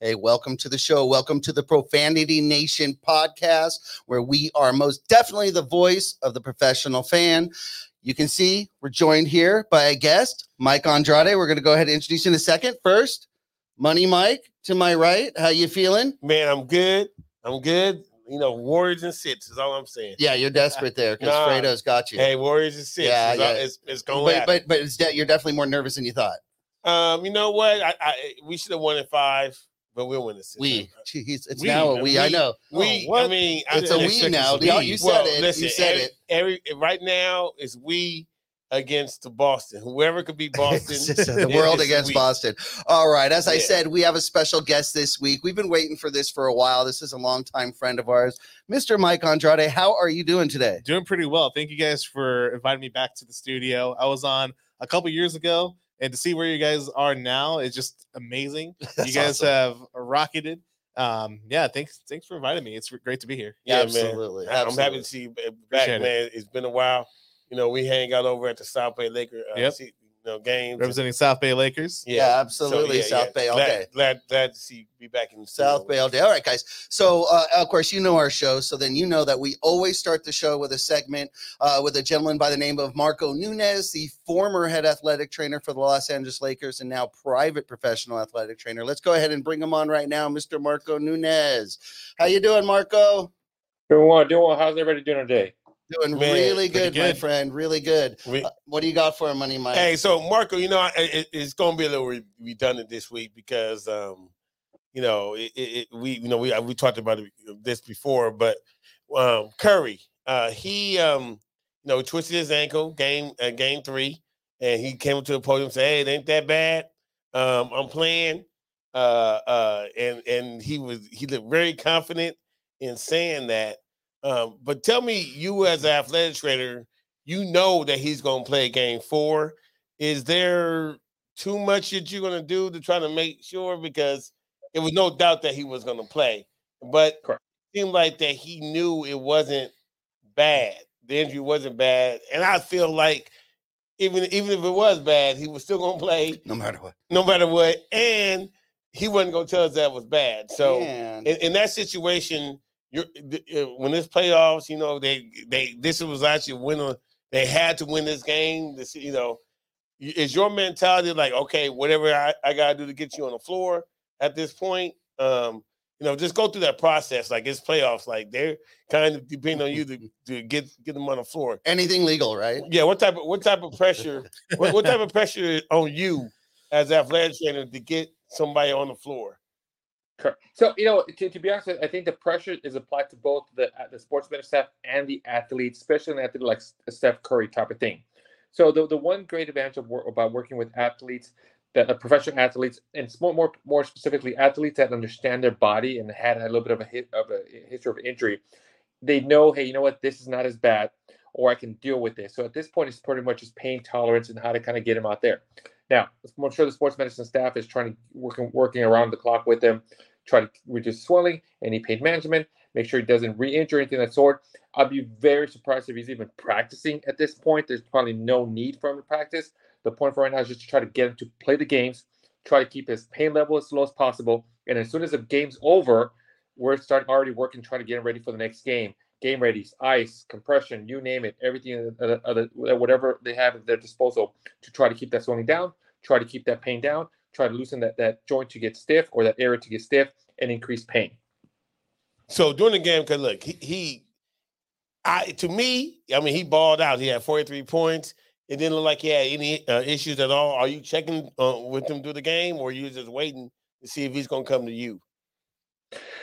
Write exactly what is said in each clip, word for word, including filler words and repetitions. Hey, welcome to the show. Welcome to the Profanity Nation podcast, where we are most definitely the voice of the professional fan. You can see we're joined here by a guest, Mike Andrade. We're going to go ahead and introduce you in a second. First, Money Mike to my right. How you feeling? Man, I'm good. I'm good. You know, Warriors and sits is all I'm saying. Yeah, you're desperate there because nah. Fredo's got you. Hey, Warriors and sits. Yeah, it's, yeah. All, it's, it's going but, but, but it's de- you're definitely more nervous than you thought. Um, You know what? I, I We should have won in five. But we'll win this. We, Jeez, it's we, now a we, we. I know. We, oh, I mean, it's I, a we now. We. You said well, it. Listen, you said every, it. Every right now is we against Boston. Whoever could be Boston, the world against we. Boston. All right. As yeah. I said, we have a special guest this week. We've been waiting for this for a while. This is a longtime friend of ours, Mister Mike Andrade. How are you doing today? Doing pretty well. Thank you guys for inviting me back to the studio. I was on a couple years ago. And to see where you guys are now is just amazing. That's you guys awesome. Have rocketed. Um, yeah, thanks thanks for inviting me. It's great to be here. Yeah, yeah absolutely. Man. absolutely. I'm happy to see you back, Appreciate man. It. It's been a while. You know, we hang out over at the South Bay Lakers uh, yep. you know, games. Representing and, South Bay Lakers. Yeah, yeah absolutely. So, yeah, South yeah. Bay all glad, day. Glad, glad to see you be back in the South Bay all day. All right, guys. So, uh, of course, you know our show. So then you know that we always start the show with a segment uh, with a gentleman by the name of Marco Nunez, the former head athletic trainer for the Los Angeles Lakers and now private professional athletic trainer. Let's go ahead and bring him on right now, Mister Marco Nunez. How you doing, Marco? Doing well, doing well. How's everybody doing today? Doing Man, really good, good, my friend. Really good. We, uh, what do you got for Money Mike? Hey, so Marco, you know, I, it, it's going to be a little re- redundant this week because, um, you know, it, it, we you know we we talked about this before, but um, Curry, uh, he um, you know twisted his ankle game uh, game three, and he came up to the podium and said, "Hey, it ain't that bad. Um, I'm playing," uh, uh, and and he was he looked very confident in saying that. Um, but tell me, you as an athletic trainer, you know that he's going to play game four. Is there too much that you're going to do to try to make sure? Because it was no doubt that he was going to play. But Correct. It seemed like that he knew it wasn't bad. The injury wasn't bad. And I feel like even, even if it was bad, he was still going to play. No matter what. No matter what. And he wasn't going to tell us that was bad. So in, in that situation... You're, when this playoffs, you know they they this was actually winner. They had to win this game. This, you know, is your mentality like okay, whatever I, I gotta do to get you on the floor at this point? Um, you know, just go through that process. Like it's playoffs. Like they're kind of depending on you to, to get get them on the floor. Anything legal, right? Yeah. What type of what type of pressure? what, what type of pressure on you as an athletic trainer to get somebody on the floor? So, you know, to, to be honest, I think the pressure is applied to both the the sports management staff and the athletes, especially an athlete like Steph Curry type of thing. So the, the one great advantage of work, about working with athletes, that uh, professional athletes, and more, more more specifically athletes that understand their body and had a little bit of a, hit, of a history of injury, they know, hey, you know what, this is not as bad, or I can deal with this. So at this point, it's pretty much just pain tolerance and how to kind of get them out there. Now, I'm sure the sports medicine staff is trying to working working around the clock with him, try to reduce swelling, any pain management, make sure he doesn't re-injure anything of that sort. I'd be very surprised if he's even practicing at this point. There's probably no need for him to practice. The point for right now is just to try to get him to play the games, try to keep his pain level as low as possible. And as soon as the game's over, we're starting already working, trying to get him ready for the next game. Game readies, ice, compression, you name it, everything, uh, uh, whatever they have at their disposal to try to keep that swelling down, try to keep that pain down, try to loosen that, that joint to get stiff or that area to get stiff and increase pain. So during the game, because look, he, he, I to me, I mean, he balled out. He had forty-three points. It didn't look like he had any uh, issues at all. Are you checking uh, with him through the game or are you just waiting to see if he's going to come to you?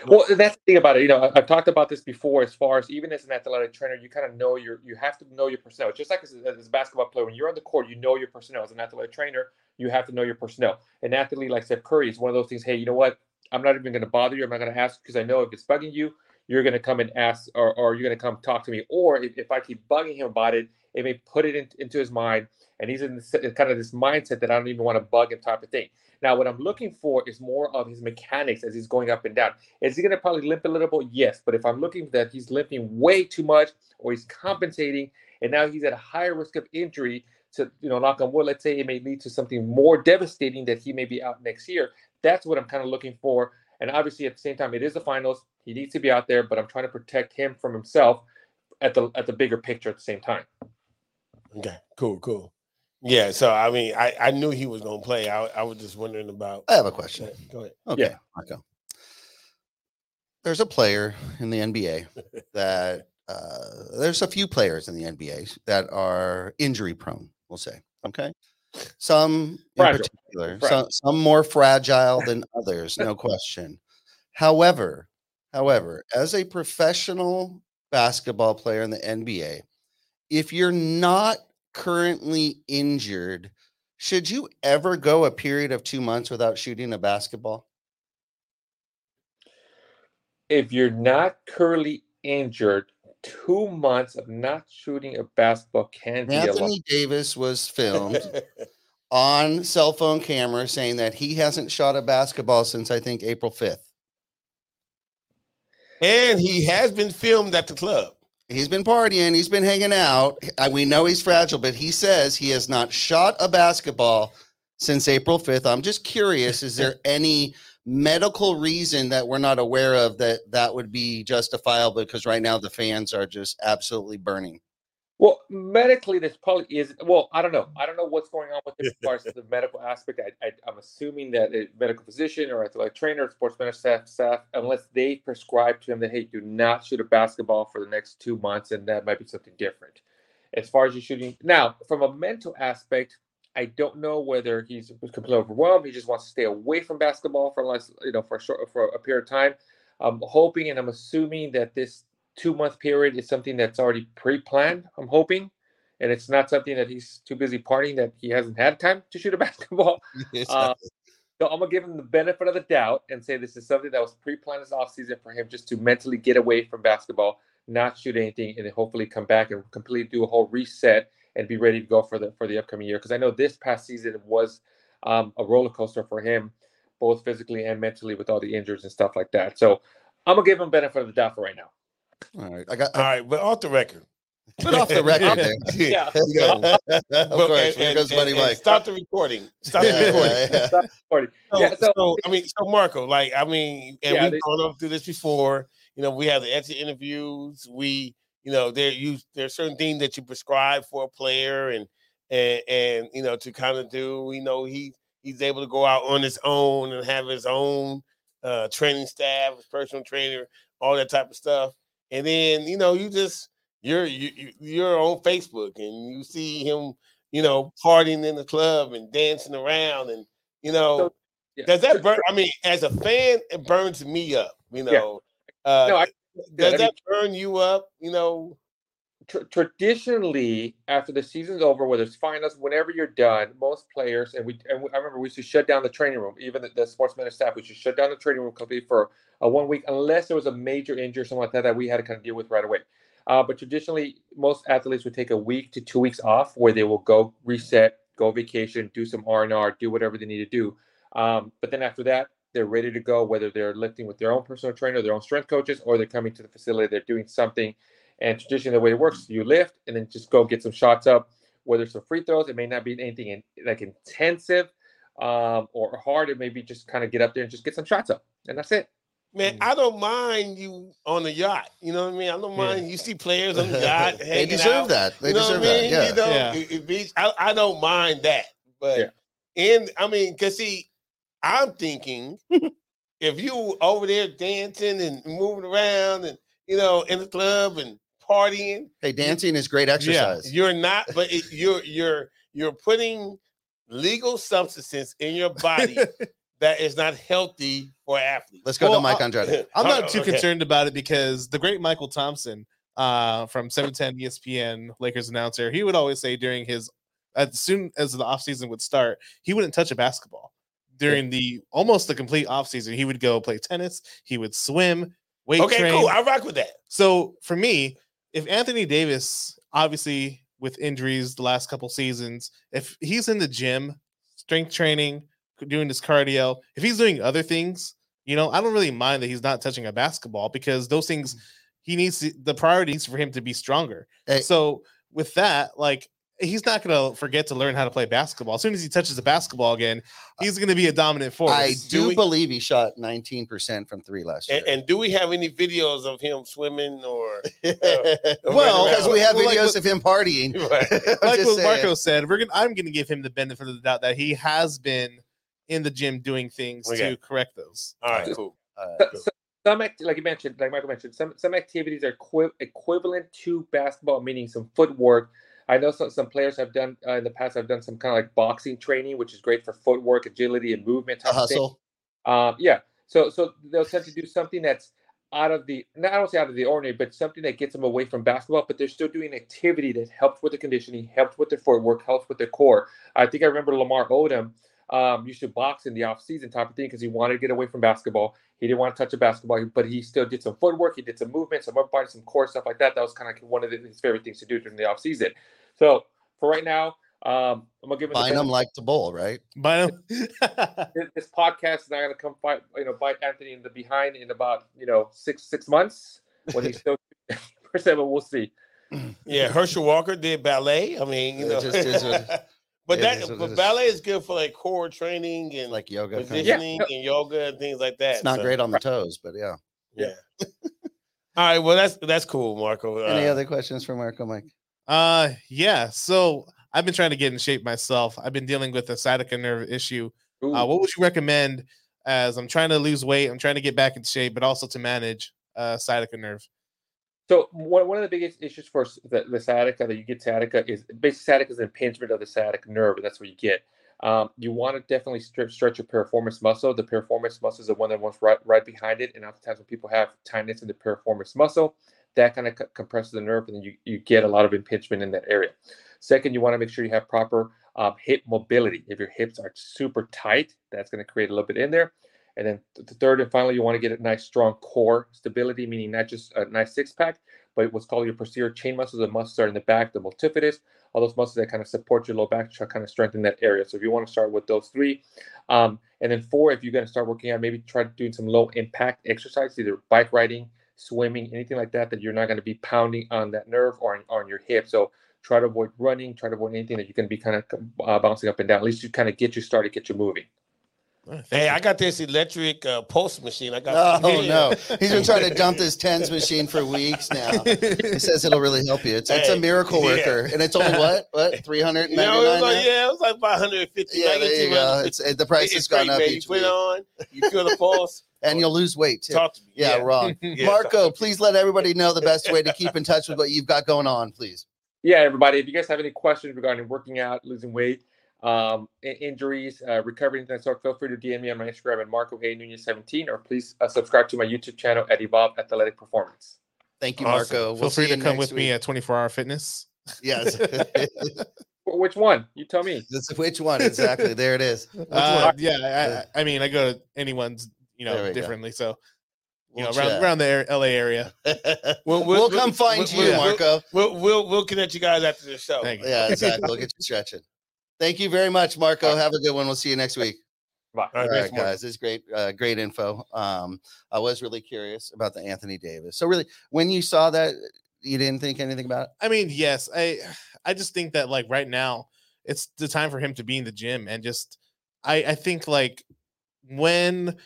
Well, that's the thing about it. You know, I've talked about this before as far as even as an athletic trainer, you kind of know your, you have to know your personnel. Just like as a, as a basketball player, when you're on the court, you know your personnel. As an athletic trainer, you have to know your personnel. An athlete like Steph Curry is one of those things, hey, you know what? I'm not even going to bother you. I'm not going to ask because I know if it's bugging you, you're going to come and ask, or, or you're going to come talk to me. Or if, if I keep bugging him about it, it may put it in, into his mind. And he's in this, kind of this mindset that I don't even want to bug him type of thing. Now, what I'm looking for is more of his mechanics as he's going up and down. Is he going to probably limp a little bit? Yes. But if I'm looking for that, he's limping way too much or he's compensating. And now he's at a higher risk of injury to, you know, knock on wood, let's say it may lead to something more devastating that he may be out next year. That's what I'm kind of looking for. And obviously, at the same time, it is the finals. He needs to be out there, but I'm trying to protect him from himself at the at the bigger picture at the same time. Okay, cool, cool. Yeah, so, I mean, I, I knew he was going to play. I, I was just wondering about... I have a question. Go ahead. Okay, yeah. Marco. There's a player in the N B A that... Uh, there's a few players in the N B A that are injury prone, we'll say. Okay. Some fragile. in particular, some, some more fragile than others, no question. However, however, as a professional basketball player in the N B A, if you're not currently injured, should you ever go a period of two months without shooting a basketball? If you're not currently injured, two months of not shooting a basketball can be a lot. Anthony Davis was filmed on cell phone camera saying that he hasn't shot a basketball since, I think, April fifth. And he has been filmed at the club. He's been partying. He's been hanging out. We know he's fragile, but he says he has not shot a basketball since April fifth. I'm just curious, is there any... medical reason that we're not aware of that that would be justifiable, because right now the fans are just absolutely burning? Well, medically, this probably is. Well, I don't know. I don't know what's going on with this as far as the medical aspect. I, I, I'm assuming that a medical physician or athletic trainer, sports medicine staff, staff, unless they prescribe to him that, hey, do not shoot a basketball for the next two months, and that might be something different. As far as you shooting now, from a mental aspect, I don't know whether he's completely overwhelmed. He just wants to stay away from basketball for less, you know, for a short, for a period of time. I'm hoping, and I'm assuming that this two month period is something that's already pre-planned. I'm hoping, and it's not something that he's too busy partying that he hasn't had time to shoot a basketball. uh, so I'm gonna give him the benefit of the doubt and say this is something that was pre-planned this offseason for him, just to mentally get away from basketball, not shoot anything, and then hopefully come back and completely do a whole reset and be ready to go for the for the upcoming year. Because I know this past season was um, a roller coaster for him, both physically and mentally, with all the injuries and stuff like that. So I'm gonna give him benefit of the doubt for right now. All right, I got all right, but off the record, but off the record, yeah. yeah. Of course, here goes Buddy Mike. Stop the recording. Stop the recording. Stop the recording. So, yeah, so, so I mean, so Marco, like I mean, and yeah, we've gone up through this before. You know, we have the exit interviews. We. You know, there you there's certain things that you prescribe for a player and and and you know to kind of do. You know, he he's able to go out on his own and have his own uh, training staff, his personal trainer, all that type of stuff. And then you know, you just you're you, you're on Facebook and you see him, you know, partying in the club and dancing around, and you know, so, yeah. does that burn? I mean, as a fan, it burns me up. You know, yeah. uh, no, I. Does that burn you up? You know, tr- traditionally, after the season's over, whether it's finals, whenever you're done, most players, and we, and we I remember we used to shut down the training room, even the, the sportsmen and staff, we should shut down the training room completely for uh, one week, unless there was a major injury or something like that that we had to kind of deal with right away. Uh, but traditionally, most athletes would take a week to two weeks off where they will go reset, go vacation, do some R and R, do whatever they need to do. Um, but then after that, they're ready to go, whether they're lifting with their own personal trainer, their own strength coaches, or they're coming to the facility, they're doing something. And traditionally, the way it works, you lift and then just go get some shots up, whether it's some free throws. It may not be anything in, like intensive um, or hard. It may be just kind of get up there and just get some shots up. And that's it. Man, I don't mind you on the yacht. You know what I mean? I don't mind. Yeah. You see players on the yacht. They deserve out. that. They you know deserve what that. Mean? Yeah. You know, yeah. it, it be, I, I don't mind that. But, yeah. and I mean, because see, I'm thinking if you over there dancing and moving around and, you know, in the club and partying. Hey, dancing is great exercise. Yeah, you're not, but it, you're, you're, you're putting legal substances in your body that is not healthy for athletes. Let's go well, to Mike Andrade. I'm not too okay. concerned about it because the great Michael Thompson uh, from seven ten E S P N, Lakers announcer, he would always say during his, as soon as the offseason would start, he wouldn't touch a basketball. During the almost the complete offseason, he would go play tennis. He would swim. weight okay, train. Okay, cool. I rock with that. So for me, if Anthony Davis, obviously with injuries the last couple seasons, if he's in the gym, strength training, doing his cardio, if he's doing other things, you know, I don't really mind that he's not touching a basketball, because those things he needs to, the priorities for him to be stronger. Hey. So with that, like, he's not going to forget to learn how to play basketball. As soon as he touches the basketball again, he's going to be a dominant force. I do, do we, believe he shot nineteen percent from three last year. And, and do we have any videos of him swimming or? Uh, well, because we have well, videos like, of him partying. Right. Like what saying. Marco said, we're gonna, I'm going to give him the benefit of the doubt that he has been in the gym doing things okay. to correct those. All right, cool. Uh, so, cool. So some, act- like you mentioned, like Michael mentioned, some, some activities are qu- equivalent to basketball, meaning some footwork. I know some, some players have done uh, in the past. I've done some kind of like boxing training, which is great for footwork, agility, and movement. Type hustle. Um, yeah. So so they'll tend to do something that's out of the, not I don't say out of the ordinary, but something that gets them away from basketball. But they're still doing activity that helps with the conditioning, helps with their footwork, helps with their core. I think I remember Lamar Odom um, used to box in the offseason type of thing because he wanted to get away from basketball. He didn't want to touch a basketball, but he still did some footwork. He did some movement, some upper body, some core stuff like that. That was kind of one of the, his favorite things to do during the offseason. So for right now, um, I'm gonna give him. Bynum like the bull, right? Bynum. This podcast is not gonna come fight, you know, bite Anthony in the behind in about you know six six months when he's still percent, but we'll see. Yeah, Herschel Walker did ballet. I mean, you it know, just is what, but that is but ballet is good for like core training and like yoga, conditioning yeah. and yoga and things like that. It's not so. Great on the toes, but yeah, yeah. All right, well that's that's cool, Marco. Any uh, other questions for Marco, Mike? Uh, yeah. So I've been trying to get in shape myself. I've been dealing with a sciatica nerve issue. Uh, what would you recommend as I'm trying to lose weight? I'm trying to get back in shape, but also to manage uh sciatica nerve. So one, one of the biggest issues for the, the sciatica that you get sciatica is basically sciatica is an impingement of the sciatic nerve. And that's what you get. Um, you want to definitely strip, stretch your piriformis muscle. The piriformis muscle is the one that runs right, right behind it. And oftentimes when people have tightness in the piriformis muscle, that kind of c- compresses the nerve, and then you, you get a lot of impingement in that area. Second, you want to make sure you have proper um, hip mobility. If your hips are super tight, that's going to create a little bit in there. And then th- the third and finally, you want to get a nice strong core stability, meaning not just a nice six-pack, but what's called your posterior chain muscles. The muscles are in the back, the multifidus, all those muscles that kind of support your low back to kind of strengthen that area. So if you want to start with those three. Um, and then four, if you're going to start working out, maybe try doing some low-impact exercise, either bike riding, swimming, anything like that, that you're not going to be pounding on that nerve or on, on your hip. So try to avoid running, try to avoid anything that you can be kind of uh, bouncing up and down. At least you kind of get you started, get you moving. Hey, I got this electric uh, pulse machine. I got. Oh, no. He's been trying to dump this TENS machine for weeks now. He says it'll really help you. It's, hey, it's a miracle worker. Yeah. And it's only what? What? three hundred ninety-nine dollars? No, it was like, yeah, it was like five hundred fifty dollars. Yeah, there you go. It's, the price it's has gone great, up man. Each you week. You put on, you feel the pulse. And you'll lose weight, too. Talk to me. Yeah, yeah. wrong. Yeah, Marco, please let everybody know the best way to keep in touch with what you've got going on, please. Yeah, everybody, if you guys have any questions regarding working out, losing weight, um, injuries, uh, recovery, so feel free to D M me on my Instagram at Marco A. Nunez seventeen, or please uh, subscribe to my YouTube channel at Evolve Athletic Performance. Thank you, awesome. Marco. We'll feel free to come with week. me at twenty-four hour Fitness. Yes. Which one? You tell me. This, which one? Exactly. There it is. Uh, yeah, I, I mean, I go to anyone's, you know, differently, go. so. You we'll know, around, around the L A area. We'll, we'll, we'll come find we'll, you, we'll, Marco. We'll, we'll we'll connect you guys after the show. Yeah, exactly. We'll get you stretching. Thank you very much, Marco. Have a good one. We'll see you next week. Bye. All right, All right guys. This is great, uh, great info. Um, I was really curious about the Anthony Davis. So really, when you saw that, you didn't think anything about it? I mean, yes. I I just think that, like, right now, it's the time for him to be in the gym. And just, I, I think, like, when –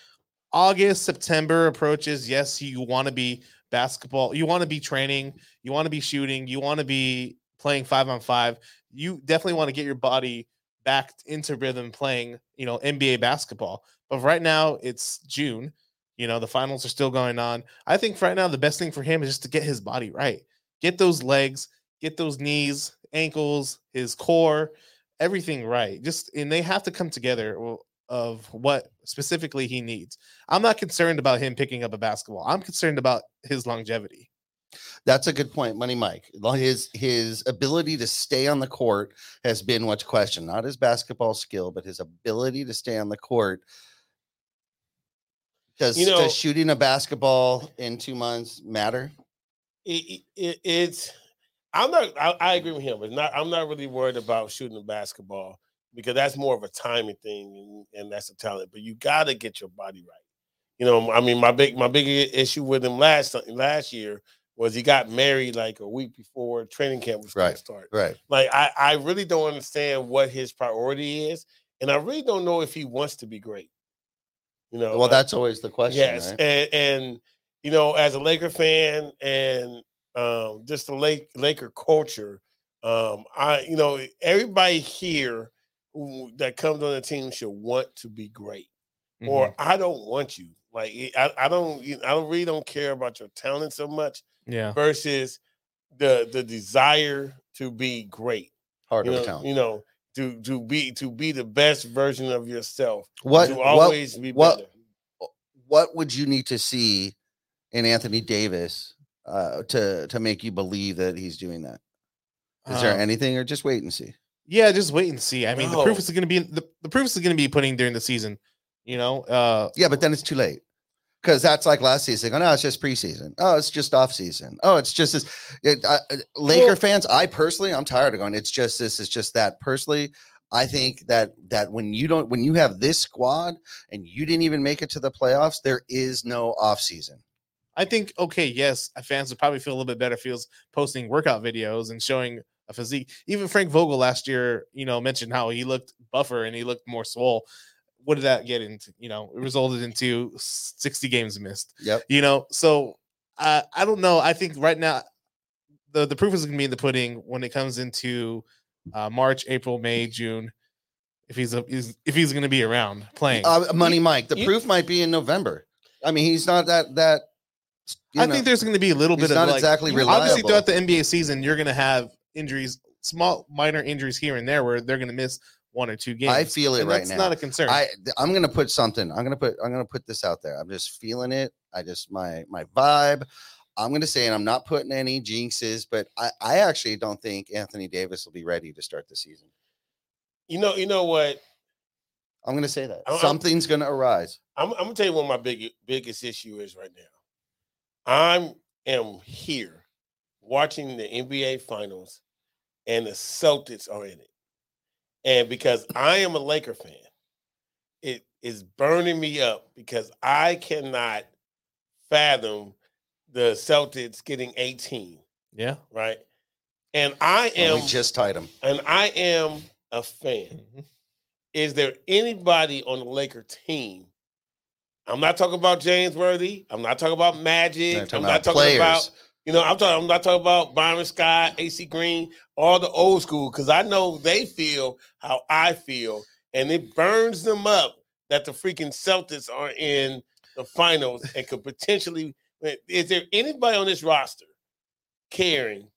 August, September approaches, yes, you want to be basketball. You want to be training. You want to be shooting. You want to be playing five on five. You definitely want to get your body back into rhythm playing, you know, N B A basketball. But right now it's June. You know, the finals are still going on. I think right now the best thing for him is just to get his body right. Get those legs, get those knees, ankles, his core, everything right. Just, and they have to come together. Well, of what specifically he needs. I'm not concerned about him picking up a basketball. I'm concerned about his longevity. That's a good point, Money Mike. His his ability to stay on the court has been what's questioned. Not his basketball skill, but his ability to stay on the court. Does, you know, does shooting a basketball in two months matter? It, it, it's I'm not I, I agree with him. It's not I'm not really worried about shooting a basketball because that's more of a timing thing and, and that's a talent. But you got to get your body right. You know, I mean, my big my big issue with him last last year was he got married like a week before training camp was going to start. Right. Like I, I really don't understand what his priority is, and I really don't know if he wants to be great. You know, well, that's always the question. Yes, right? and, and you know, as a Laker fan and um, just the Lake, Laker culture, um, I you know everybody here who, that comes on the team should want to be great, mm-hmm. or I don't want you. Like I, I don't, I don't really don't care about your talent so much. Yeah. Versus the the desire to be great. Hard of talent. You know. To to be to be the best version of yourself. What to always what, be better. What, what would you need to see in Anthony Davis uh, to to make you believe that he's doing that? Is um, there anything, or just wait and see? Yeah, just wait and see. I mean, no. the proof is going to be the, the proof is going to be putting during the season. You know. Uh, yeah, but then it's too late because that's like last season. Oh no, it's just preseason. Oh, it's just off season. Oh, it's just this. It, I, Laker well, fans, I personally, I'm tired of going. It's just this. It's just that. Personally, I think that that when you don't, when you have this squad and you didn't even make it to the playoffs, there is no off season. I think okay, yes, fans would probably feel a little bit better. Feels posting workout videos and showing a physique. Even Frank Vogel last year, you know, mentioned how he looked buffer and he looked more swole. What did that get into? You know, it resulted into sixty games missed. Yep. You know, so uh, I don't know. I think right now the, the proof is going to be in the pudding when it comes into uh, March, April, May, June. If he's a, is, if he's going to be around playing, uh, Money Mike, the you, proof might be in November. I mean, he's not that that. I know, think there's going to be a little bit of not like, exactly you know, reliable. Obviously, throughout the N B A season, you're going to have injuries, small minor injuries here and there, where they're going to miss one or two games. I feel it and right that's now. It's not a concern. I I'm gonna put something. I'm gonna put I'm gonna put this out there. I'm just feeling it. I just my my vibe. I'm gonna say, and I'm not putting any jinxes, but I, I actually don't think Anthony Davis will be ready to start the season. You know, you know what? I'm gonna say that. I'm, Something's I'm, gonna arise. I'm, I'm gonna tell you what my big biggest issue is right now. I am here watching the N B A finals and the Celtics are in it. And because I am a Laker fan, it is burning me up because I cannot fathom the Celtics getting eighteen. Yeah. Right. And I am. We just tied them. And I am a fan. Mm-hmm. Is there anybody on the Laker team? I'm not talking about James Worthy. I'm not talking about Magic. I'm not talking players. about. You know, I'm talking. I'm not talking about Byron Scott, A C Green, all the old school, because I know they feel how I feel, and it burns them up that the freaking Celtics are in the finals and could potentially. Is there anybody on this roster caring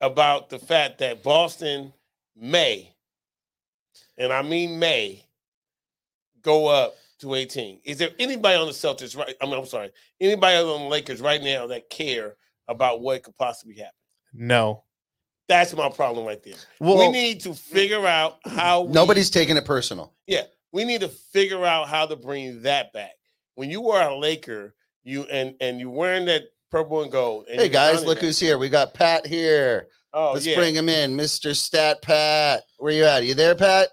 about the fact that Boston may, and I mean may, go up to eighteen? Is there anybody on the Celtics right? I mean, I'm sorry, anybody on the Lakers right now that care about what could possibly happen? No. That's my problem right there. Well, we need to figure out how... Nobody's we, taking it personal. Yeah. We need to figure out how to bring that back. When you are a Laker, you and, and you're wearing that purple and gold. And hey, guys, look that. Who's here. We got Pat here. Oh, Let's yeah. bring him in. Mister Stat Pat. Where you at? Are you there, Pat?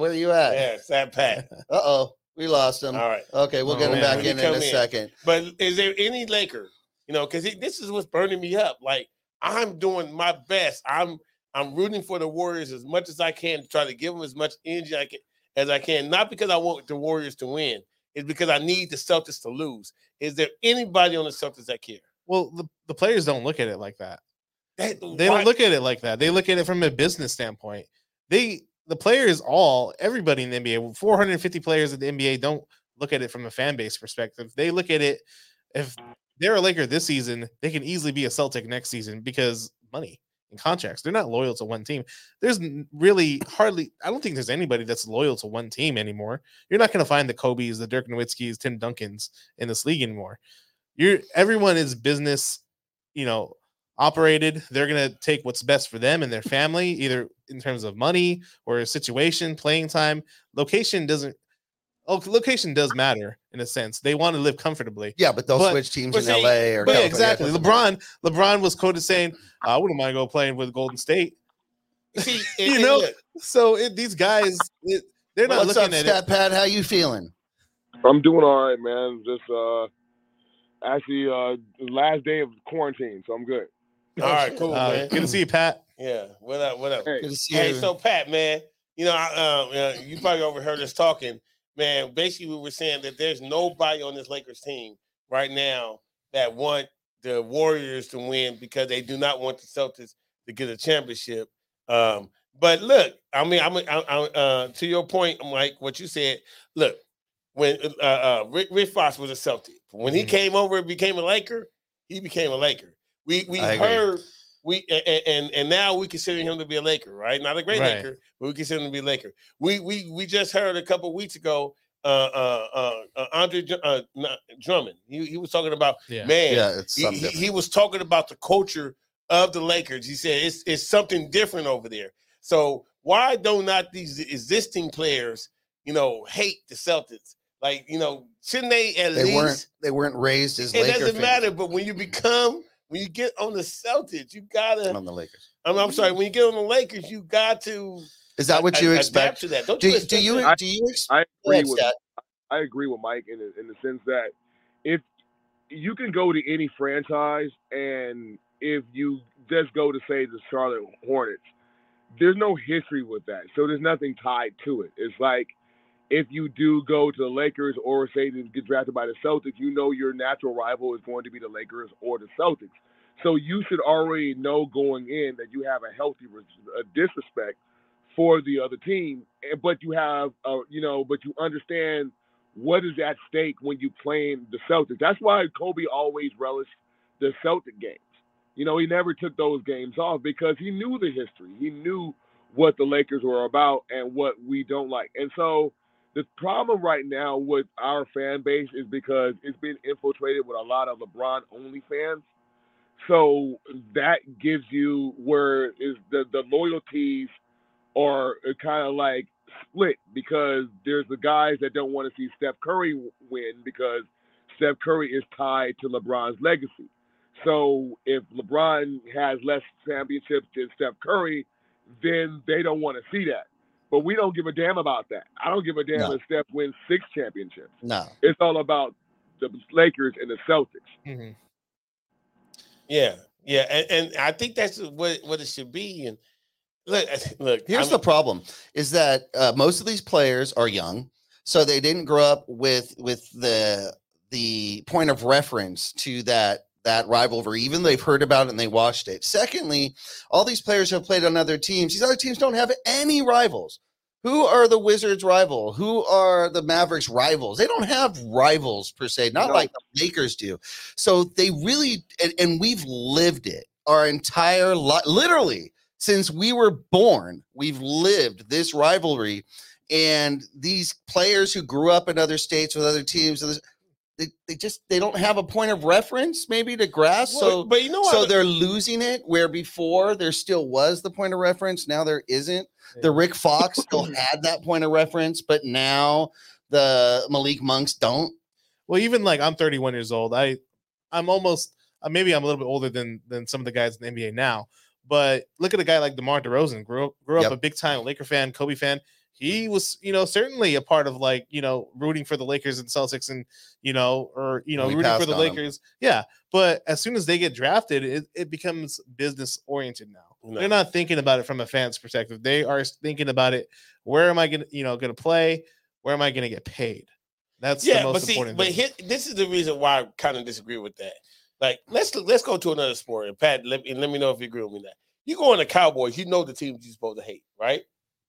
Where are you at? Yeah, Stat Pat. Uh-oh. We lost him. All right. Okay, we'll oh, get him man. back when in in a in. second. But is there any Laker... You know, because this is what's burning me up. Like, I'm doing my best. I'm I'm rooting for the Warriors as much as I can to try to give them as much energy I can, as I can. Not because I want the Warriors to win. It's because I need the Celtics to lose. Is there anybody on the Celtics that care? Well, the, the players don't look at it like that. They, they don't look at it like that. They look at it from a business standpoint. They The players all, everybody in the N B A, four hundred fifty players in the N B A don't look at it from a fan base perspective. They look at it if... They're a Laker this season. They can easily be a Celtic next season because money and contracts. They're not loyal to one team. There's really hardly, I don't think there's anybody that's loyal to one team anymore. You're not going to find the Kobe's, the Dirk Nowitzki's, Tim Duncan's in this league anymore. You're everyone is business, you know, operated. They're going to take what's best for them and their family, either in terms of money or situation, playing time. Location doesn't Oh, location does matter in a sense. They want to live comfortably. Yeah, but they'll but, switch teams in saying, L A or California. Exactly. LeBron, LeBron was quoted saying, "I wouldn't mind go playing with Golden State." See, it, you know, it, so it, these guys, it, they're not what's looking up, at Stat it. Pat, how you feeling? I'm doing all right, man. Just uh, actually uh, last day of quarantine, so I'm good. All right, cool, uh, man. Good to see you, Pat. Yeah, what up? What up? Hey, good to see hey you. So Pat, man, you know, I, um, you probably overheard us talking. Man, basically we were saying that there's nobody on this Lakers team right now that want the Warriors to win because they do not want the Celtics to get a championship. Um, but look, I mean, I'm I, uh, to your point, Mike, what you said. Look, when uh, uh, Rick, Rick Fox was a Celtic, when he mm-hmm. came over and became a Laker, he became a Laker. We we I heard agree. we and, and and now we consider him to be a Laker, right? Not a great right. Laker, but we consider him to be a Laker. We we we just heard a couple of weeks ago, uh, uh, uh, Andre uh, Drummond. He he was talking about yeah. man. Yeah, it's he, he, he was talking about the culture of the Lakers. He said it's it's something different over there. So why don't not these existing players, you know, hate the Celtics? Like you know, shouldn't they at they least weren't, they weren't raised as? It Laker doesn't fans. Matter. But when you become When you get on the Celtics, you gotta. I'm on the Lakers. I'm, I'm sorry. When you get on the Lakers, you got to. Is that what you a, expect? To that. Don't do, you do you? That? Do you? Expect I, I agree with. That? I agree with Mike in the, in the sense that if you can go to any franchise, and if you just go to say the Charlotte Hornets, there's no history with that, so there's nothing tied to it. It's like if you do go to the Lakers or say to get drafted by the Celtics, you know your natural rival is going to be the Lakers or the Celtics. So you should already know going in that you have a healthy a disrespect for the other team, but you have, a, you know, but you understand what is at stake when you playing the Celtics. That's why Kobe always relished the Celtic games. You know, he never took those games off because he knew the history. He knew what the Lakers were about and what we don't like. And so, the problem right now with our fan base is because it's been infiltrated with a lot of LeBron-only fans. So that gives you where is the, the loyalties are kind of like split because there's the guys that don't want to see Steph Curry win because Steph Curry is tied to LeBron's legacy. So if LeBron has less championships than Steph Curry, then they don't want to see that. But we don't give a damn about that. I don't give a damn no. if Steph wins six championships. No. It's all about the Lakers and the Celtics. Mm-hmm. Yeah. Yeah. And, and I think that's what, what it should be. And look, look here's I'm, the problem is that uh, most of these players are young. So they didn't grow up with with the the point of reference to that. that rivalry, even they've heard about it and they watched it. Secondly, all these players have played on other teams. These other teams don't have any rivals. Who are the Wizards' rival? Who are the Mavericks' rivals? They don't have rivals per se, not no. like the Lakers do. So they really, and, and we've lived it our entire life, literally since we were born, we've lived this rivalry. And these players who grew up in other states with other teams, They, they just they don't have a point of reference maybe to grasp, well, so but you know so what? They're losing it where before there still was the point of reference, now there isn't. The Rick Fox still had that point of reference, but now the Malik Monks don't. Well, even like I'm thirty-one years old. I I'm almost maybe I'm a little bit older than than some of the guys in the N B A now. But look at a guy like DeMar DeRozan, grew up grew up yep. a big time Laker fan, Kobe fan. He was, you know, certainly a part of like, you know, rooting for the Lakers and Celtics and, you know, or, you know, we rooting for the Lakers. Him. Yeah. But as soon as they get drafted, it, it becomes business oriented now. No. They're not thinking about it from a fan's perspective. They are thinking about it. Where am I going to, you know, going to play? Where am I going to get paid? That's yeah, the most but see, important but thing. But this is the reason why I kind of disagree with that. Like, let's let's go to another sport. And Pat, let, and let me know if you agree with me on that. You go on the Cowboys, you know the team you're supposed to hate, right?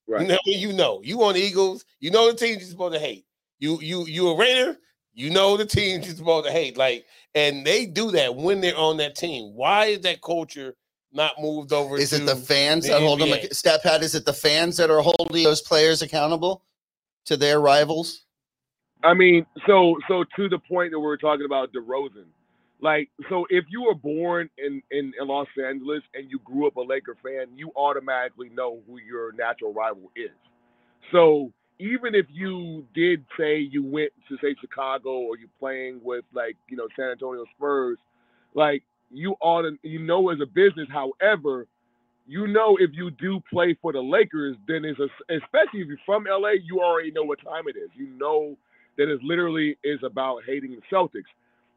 Right. You know, you know, you on the Eagles, you know the team you're supposed to hate. You you you a Raider, you know the team you're supposed to hate. Like, and they do that when they're on that team. Why is that culture not moved over? Is to it the fans the that N B A? Hold them? Like, Stat Pat, is it the fans that are holding those players accountable to their rivals? I mean, so so to the point that we were talking about DeRozan, like, so if you were born in, in, in Los Angeles and you grew up a Laker fan, you automatically know who your natural rival is. So even if you did say you went to, say, Chicago, or you're playing with, like, you know, San Antonio Spurs, like, you ought to, you know, as a business, however, you know, if you do play for the Lakers, then it's a, especially if you're from L A, you already know what time it is. You know that it literally is about hating the Celtics.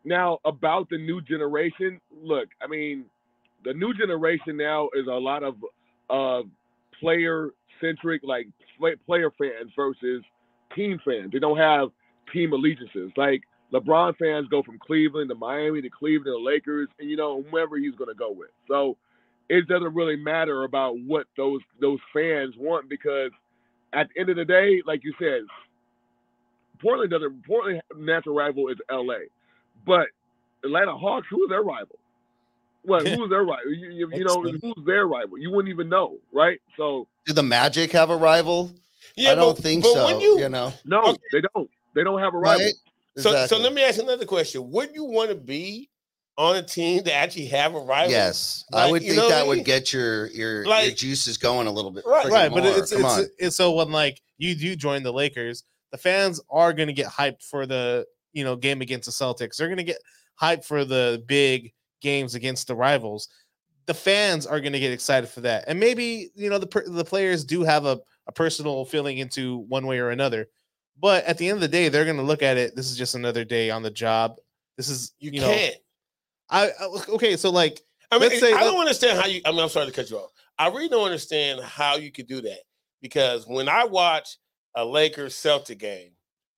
Now, about the new generation, look, I mean, the new generation now is a lot of uh, player-centric, like play, player fans versus team fans. They don't have team allegiances. Like, LeBron fans go from Cleveland to Miami to Cleveland to the Lakers, and, you know, whoever he's going to go with. So it doesn't really matter about what those those fans want, because at the end of the day, like you said, Portland doesn't. Portland's natural rival is L A, but Atlanta Hawks, who is their rival? Well, who's their rival? You, you, you know, who's their rival? You wouldn't even know, right? So, do the Magic have a rival? Yeah, I don't but, think but so. When you, you know, no, okay. they don't. They don't have a rival. Right? Exactly. So, so let me ask another question: would you want to be on a team that actually have a rival? Yes, like, I would think that I mean? would get your your, like, your juices going a little bit. Right, right. More. But it's Come it's, it's so when like you do join the Lakers, the fans are going to get hyped for the you know game against the Celtics. They're going to get hyped for the big games against the rivals. The fans are going to get excited for that, and maybe you know the the players do have a a personal feeling into one way or another. But at the end of the day, they're going to look at it. This is just another day on the job. This is you, you can't. Know, I okay, so like I mean, let's say, I don't understand how you. I mean, I'm sorry to cut you off. I really don't understand how you could do that, because when I watch a Lakers Celtic game,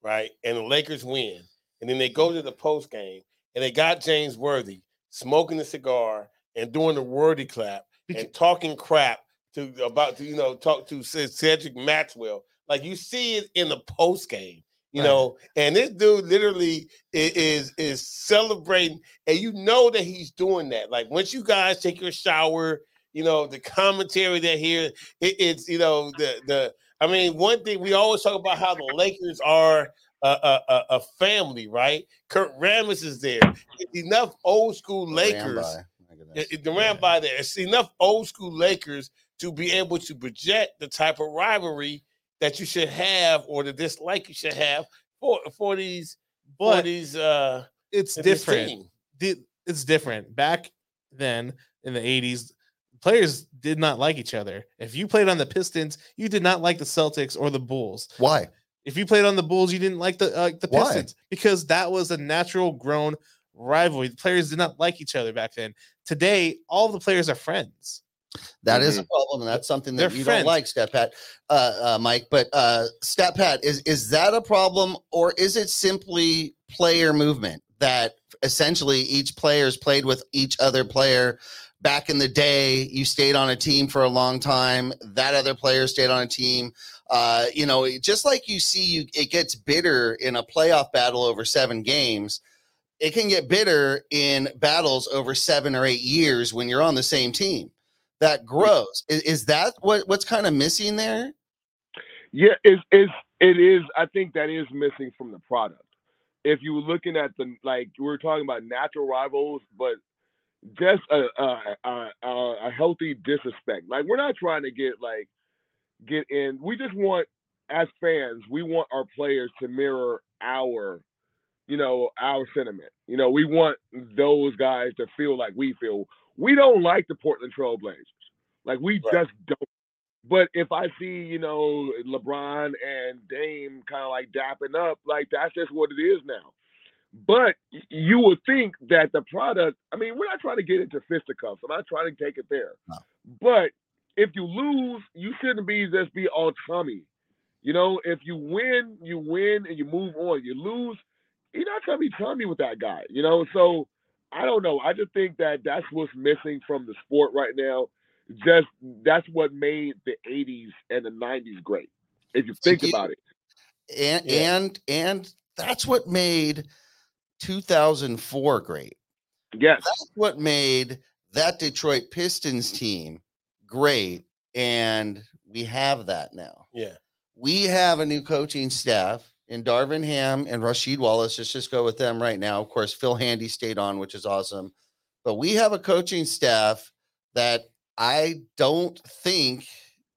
right, and the Lakers win, and then they go to the post game and they got James Worthy smoking a cigar and doing the Worthy clap and talking crap to about you know talk to Cedric Maxwell, like you see it in the post game. You know, and this dude literally is is celebrating, and you know that he's doing that. Like, once you guys take your shower, you know, the commentary that here, it, it's, you know, the, the I mean, one thing, we always talk about how the Lakers are a, a, a family, right? Kurt Rambis is there. It's enough old school Lakers. The Rambi there. It's enough old school Lakers to be able to project the type of rivalry that you should have, or the dislike you should have for for these, but for these, uh, it's different. It's different. Back then in the eighties, players did not like each other. If you played on the Pistons, you did not like the Celtics or the Bulls. Why? If you played on the Bulls, you didn't like the uh, the Pistons. Why? Because that was a natural grown rivalry. The players did not like each other back then. Today, all the players are friends. That mm-hmm. is a problem, and that's something that They're you friends. don't like, Stat Pat, uh, uh, Mike. But uh, Stat Pat, is is that a problem, or is it simply player movement, that essentially each player's played with each other player? Back in the day, you stayed on a team for a long time. That other player stayed on a team. Uh, you know, just like you see, you it gets bitter in a playoff battle over seven games. It can get bitter in battles over seven or eight years when you're on the same team. That grows. Is, is that what, what's kind of missing there? Yeah, it, it, it is. I think that is missing from the product. If you were looking at the, like, we were talking about natural rivals, but just a, a, a, a healthy disrespect. Like, we're not trying to get, like, get in. We just want, as fans, we want our players to mirror our, you know, our sentiment. You know, we want those guys to feel like we feel. We don't like the Portland Trail Blazers. Like, we right. just don't. But if I see, you know, LeBron and Dame kind of, like, dapping up, like, that's just what it is now. But you would think that the product, I mean, we're not trying to get into fisticuffs. I'm not trying to take it there. No. But if you lose, you shouldn't be just be all chummy. You know, if you win, you win, and you move on. You lose, you're not trying to be chummy with that guy, you know? So, I don't know. I just think that that's what's missing from the sport right now. Just that's what made the eighties and the nineties great, if you think about it. And yeah. and and that's what made two thousand four great. Yes. That's what made that Detroit Pistons team great, and we have that now. Yeah. We have a new coaching staff. And Darvin Ham and Rasheed Wallace, let's just go with them right now. Of course, Phil Handy stayed on, which is awesome. But we have a coaching staff that I don't think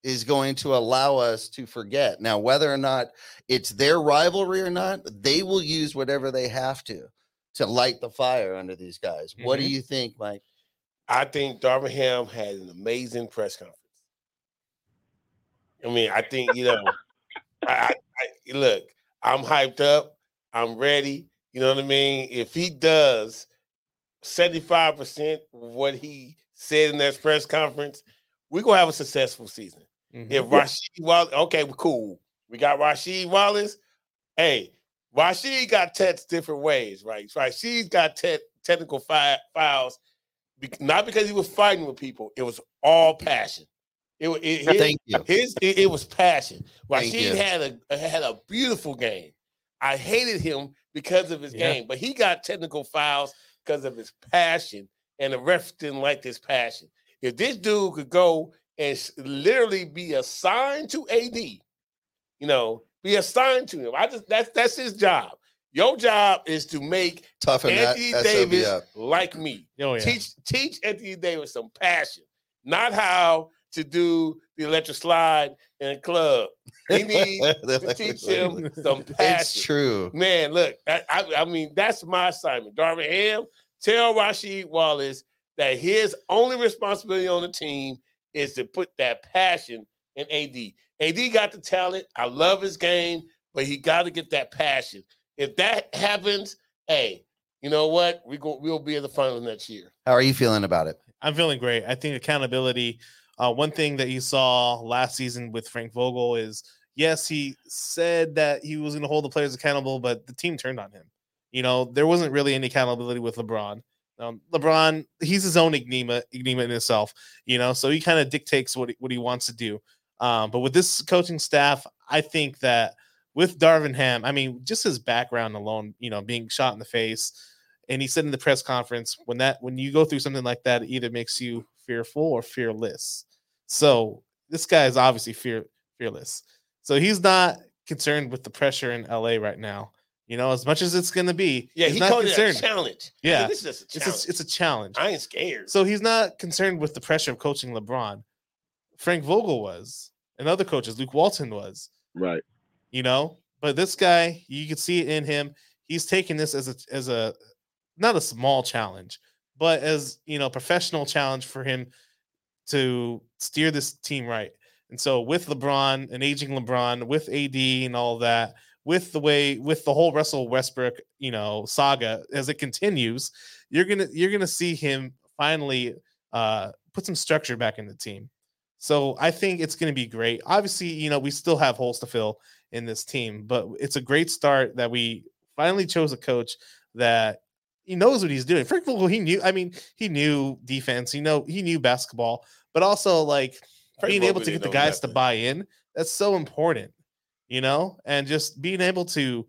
is going to allow us to forget. Now, whether or not it's their rivalry or not, they will use whatever they have to to light the fire under these guys. Mm-hmm. What do you think, Mike? I think Darvin Ham had an amazing press conference. I mean, I think, you know, I, I, look, I'm hyped up. I'm ready. You know what I mean? If he does seventy-five percent of what he said in that press conference, we're going to have a successful season. Mm-hmm. If Rasheed Wallace, okay, we're cool. We got Rasheed Wallace. Hey, Rasheed got touched different ways, right? Rasheed's got te- technical fi- fouls, be- not because he was fighting with people. It was all passion. It, it, his, Thank you. His, it, it was passion. Rasheed had a had a beautiful game. I hated him because of his yeah. game, but he got technical fouls because of his passion, and the ref didn't like his passion. If this dude could go and literally be assigned to A D, you know, be assigned to him. I just that's that's his job. Your job is to make Toughen Anthony that, Davis up. Like me. Oh, yeah. Teach teach Anthony Davis some passion, not how to do the electric slide in a club. They need to teach him some passion. It's true. Man, look, I, I, I mean, that's my assignment. Darvin Ham, tell Rasheed Wallace that his only responsibility on the team is to put that passion in A D. A D got the talent. I love his game, but he got to get that passion. If that happens, hey, you know what? We go, we'll be in the final next year. How are you feeling about it? I'm feeling great. I think accountability. Uh, one thing that you saw last season with Frank Vogel is, yes, he said that he was going to hold the players accountable, but the team turned on him. You know, there wasn't really any accountability with LeBron. Um, LeBron, he's his own enigma, enigma in himself, you know, so he kind of dictates what he, what he wants to do. Um, but with this coaching staff, I think that with Darvin Ham, I mean, just his background alone, you know, being shot in the face. And he said in the press conference, when that when you go through something like that, it either makes you fearful or fearless. So this guy is obviously fear fearless. So he's not concerned with the pressure in L A right now. You know, as much as it's going to be, yeah, he's he not called concerned. It a challenge. Yeah, hey, this is a challenge. It's, a, it's a challenge. I ain't scared. So he's not concerned with the pressure of coaching LeBron. Frank Vogel was, and other coaches, Luke Walton was, right. You know, but this guy, you can see it in him. He's taking this as a as a not a small challenge, but as, you know, professional challenge for him to steer this team right. And so with LeBron and aging LeBron, with A D and all that, with the way with the whole Russell Westbrook, you know, saga as it continues, you're gonna you're gonna see him finally uh, put some structure back in the team. So I think it's gonna be great. Obviously, you know, we still have holes to fill in this team, but it's a great start that we finally chose a coach that. He knows what he's doing. Frank Vogel, he knew. I mean, he knew defense. He know he knew basketball, but also like Frank being Vogel able to get the guys to buy in. That's so important, you know. And just being able to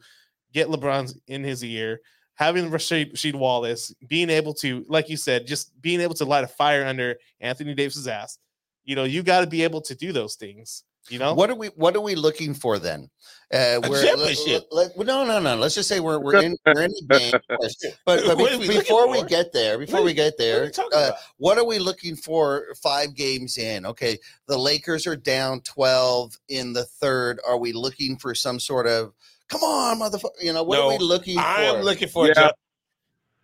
get LeBron's in his ear, having Rasheed Wallace, being able to, like you said, just being able to light a fire under Anthony Davis's ass. You know, you got to be able to do those things. You know, what are we what are we looking for then? Uh, we're, a championship. Let, let, let, no, no, no. Let's just say we're we're in we're in the game. But, but be, we before we get there, before we, we get there, what are, uh, what are we looking for? Five games in, okay. The Lakers are down twelve in the third. Are we looking for some sort of come on, motherfucker? You know, what no, are we looking for? I'm looking for. Yeah.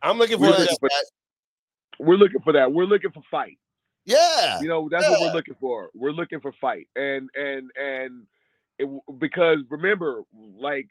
I'm looking for. We're looking for, we're looking for that. We're looking for fight. Yeah, you know, that's yeah. what we're looking for. We're looking for fight, and and and it, because remember, like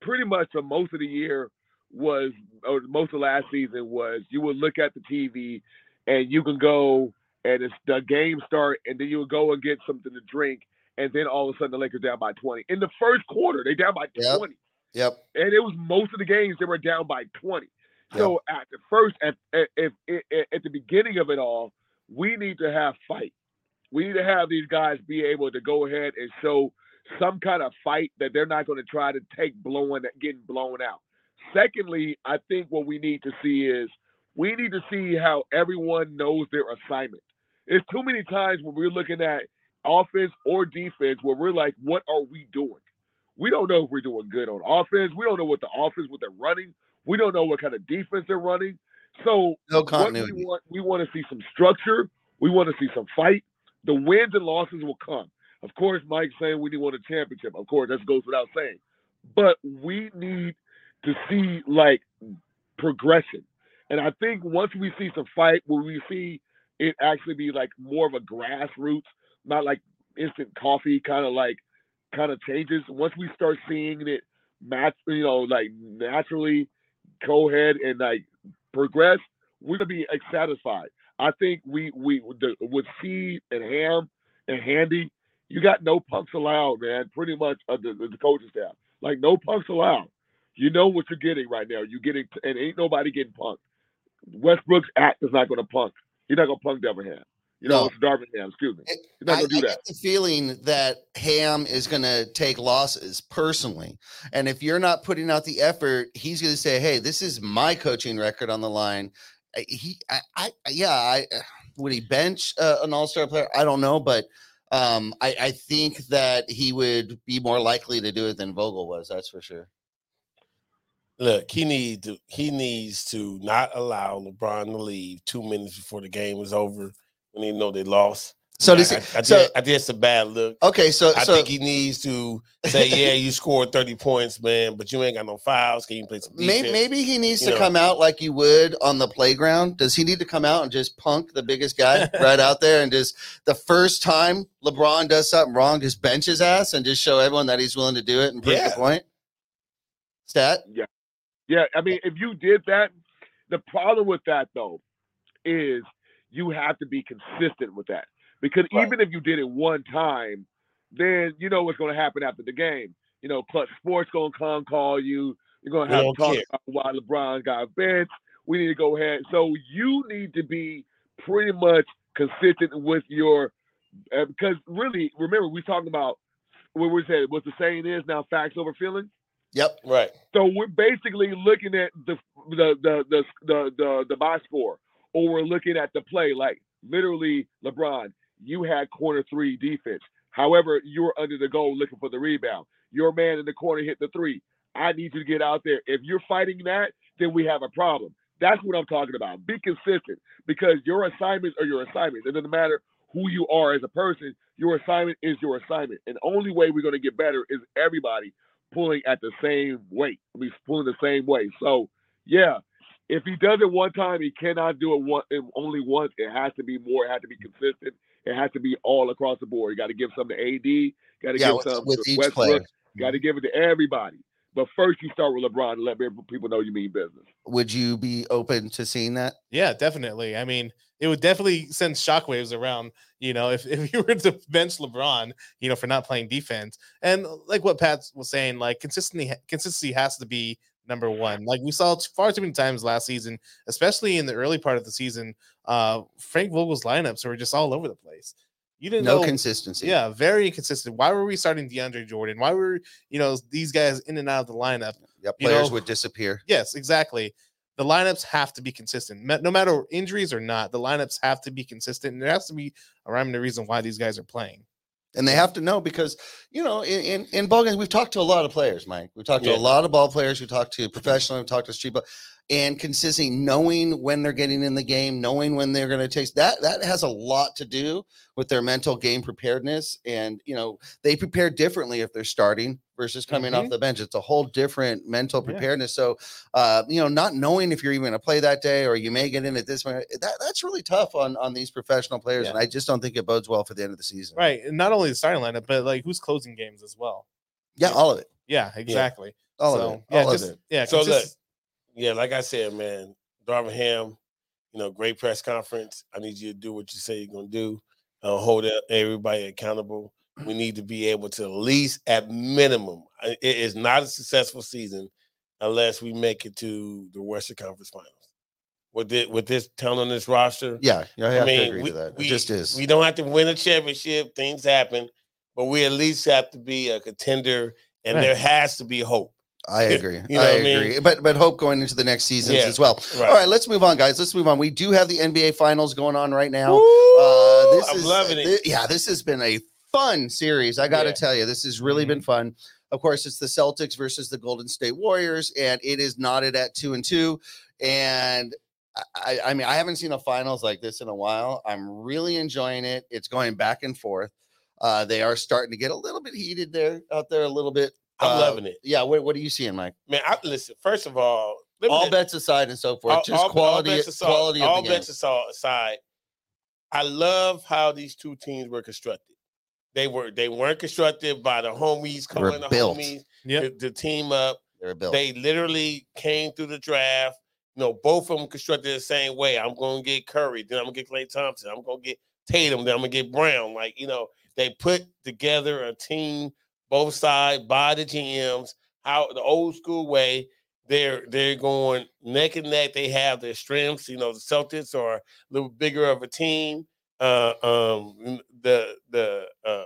pretty much for most of the year was, or most of last season was, you would look at the T V, and you can go and it's the game start, and then you would go and get something to drink, and then all of a sudden the Lakers down by twenty in the first quarter. They down by yep. twenty. Yep. And it was most of the games they were down by twenty. Yep. So at the first, at at, at at the beginning of it all. We need to have fight. We need to have these guys be able to go ahead and show some kind of fight that they're not going to try to take blowing, getting blown out. Secondly, I think what we need to see is we need to see how everyone knows their assignment. It's too many times when we're looking at offense or defense where we're like, what are we doing? We don't know if we're doing good on offense. We don't know what the offense, what they're running. We don't know what kind of defense they're running. So no what we want, we want to see some structure. We want to see some fight. The wins and losses will come. Of course, Mike saying we need to win a championship. Of course, that goes without saying. But we need to see, like, progression. And I think once we see some fight, where we see it actually be, like, more of a grassroots, not like instant coffee kind of, like, kind of changes. Once we start seeing it, nat- you know, like, naturally go ahead and, like, progress, we're going to be satisfied. I think we, we the, with Seed and Ham and Handy, you got no punks allowed, man, pretty much uh, the, the coaching staff. Like, no punks allowed. You know what you're getting right now. You're getting, and ain't nobody getting punked. Westbrook's act is not going to punk. You're not going to punk Darvin Ham. You know, no. It's Darvin Ham, excuse me. You're not going to do I, that. I get the feeling that Ham is going to take losses personally. And if you're not putting out the effort, he's going to say, hey, this is my coaching record on the line. He, I, I yeah, I would he bench uh, an all-star player? I don't know, but um, I, I think that he would be more likely to do it than Vogel was. That's for sure. Look, he need to, he needs to not allow LeBron to leave two minutes before the game is over when they know they lost. So, this, I, I, I, so think, I think it's a bad look. Okay, so I so, think he needs to say, "Yeah, you scored thirty points, man, but you ain't got no fouls. Can you play some defense?" Maybe, maybe he needs you to know. come out like you would on the playground. Does he need to come out and just punk the biggest guy right out there and just the first time LeBron does something wrong, just bench his ass and just show everyone that he's willing to do it and prove yeah. the point? Stat, yeah, yeah. I mean, if you did that, the problem with that though is you have to be consistent with that. Because right. even if you did it one time, then you know what's going to happen after the game. You know, Clutch Sports going to come call you. You're going to have to talk care. about why LeBron got benched. We need to go ahead. So you need to be pretty much consistent with your uh, – because really, remember, we're talking about what we said, what the saying is now, facts over feelings. Yep, right. So we're basically looking at the the the the the, the, the box score, or we're looking at the play, like literally LeBron. You had corner three defense. However, you were under the goal looking for the rebound. Your man in the corner hit the three. I need you to get out there. If you're fighting that, then we have a problem. That's what I'm talking about. Be consistent, because your assignments are your assignments. It doesn't matter who you are as a person. Your assignment is your assignment. And the only way we're going to get better is everybody pulling at the same weight. I mean, pulling the same way. So, yeah, if he does it one time, he cannot do it one, only once. It has to be more. It has to be consistent. It has to be all across the board. You got to give some to A D, got to yeah, give some to Westbrook, got to give it to everybody. But first, you start with LeBron and let people know you mean business. Would you be open to seeing that? Yeah, definitely. I mean, it would definitely send shockwaves around, you know, if, if you were to bench LeBron, you know, for not playing defense. And like what Pat was saying, like consistency, consistency has to be number one. Like we saw far too many times last season, especially in the early part of the season, uh, Frank Vogel's lineups were just all over the place. You didn't no know, consistency. Yeah, very inconsistent. Why were we starting DeAndre Jordan? Why were you know these guys in and out of the lineup? Yeah, players you know, would disappear. Yes, exactly. The lineups have to be consistent, no matter injuries or not. The lineups have to be consistent, and there has to be a rhyme and a reason why these guys are playing. And they have to know because, you know, in, in, in ball games, we've talked to a lot of players, Mike. We've talked to yeah. a lot of ball players. We've talked to professional. We've talked to street ball. And consistency, knowing when they're getting in the game, knowing when they're going to take that, that has a lot to do with their mental game preparedness. And, you know, they prepare differently if they're starting versus coming mm-hmm. off the bench. It's a whole different mental preparedness. Yeah. So, uh, you know, not knowing if you're even going to play that day or you may get in at this point, that, that's really tough on, on these professional players. Yeah. And I just don't think it bodes well for the end of the season. Right. And not only the starting lineup, but like who's closing games as well. Yeah. All of it. Yeah, exactly. Yeah. All so, of it. Yeah, all just, of it. Yeah. So look, yeah, like I said, man, Darvin Ham, you know, great press conference. I need you to do what you say you're going to do. Uh, hold everybody accountable. We need to be able to at least at minimum. It is not a successful season unless we make it to the Western Conference Finals. With this, with this talent on this roster, yeah, yeah I, I have mean, to agree we, to that. It we, just is. We don't have to win a championship. Things happen, but we at least have to be a contender, and right. there has to be hope. I agree. You know I agree. I mean? But but hope going into the next seasons yeah, as well. Right. All right, let's move on, guys. Let's move on. We do have the N B A Finals going on right now. Woo, uh, this I'm is, loving it. Th- yeah, this has been a fun series. I got to yeah. tell you, this has really mm-hmm. been fun. Of course, it's the Celtics versus the Golden State Warriors, and it is knotted at two and two. And I, I mean, I haven't seen a finals like this in a while. I'm really enjoying it. It's going back and forth. Uh, they are starting to get a little bit heated there out there a little bit. I'm uh, loving it. Yeah. What, what are you seeing, Mike? Man, I, listen, first of all, all bets aside and so forth, all, just all, quality, all bets aside, quality of all the bets aside. I love how these two teams were constructed. They were they weren't constructed by the homies calling the homies yep. the, the team up. They were built. They literally came through the draft. You know, both of them constructed the same way. I'm gonna get Curry, then I'm gonna get Klay Thompson, I'm gonna get Tatum, then I'm gonna get Brown. Like, you know, they put together a team, both sides by the G Ms, how the old school way. They're they're going neck and neck. They have their strengths. You know, the Celtics are a little bigger of a team. Uh, um, the the uh,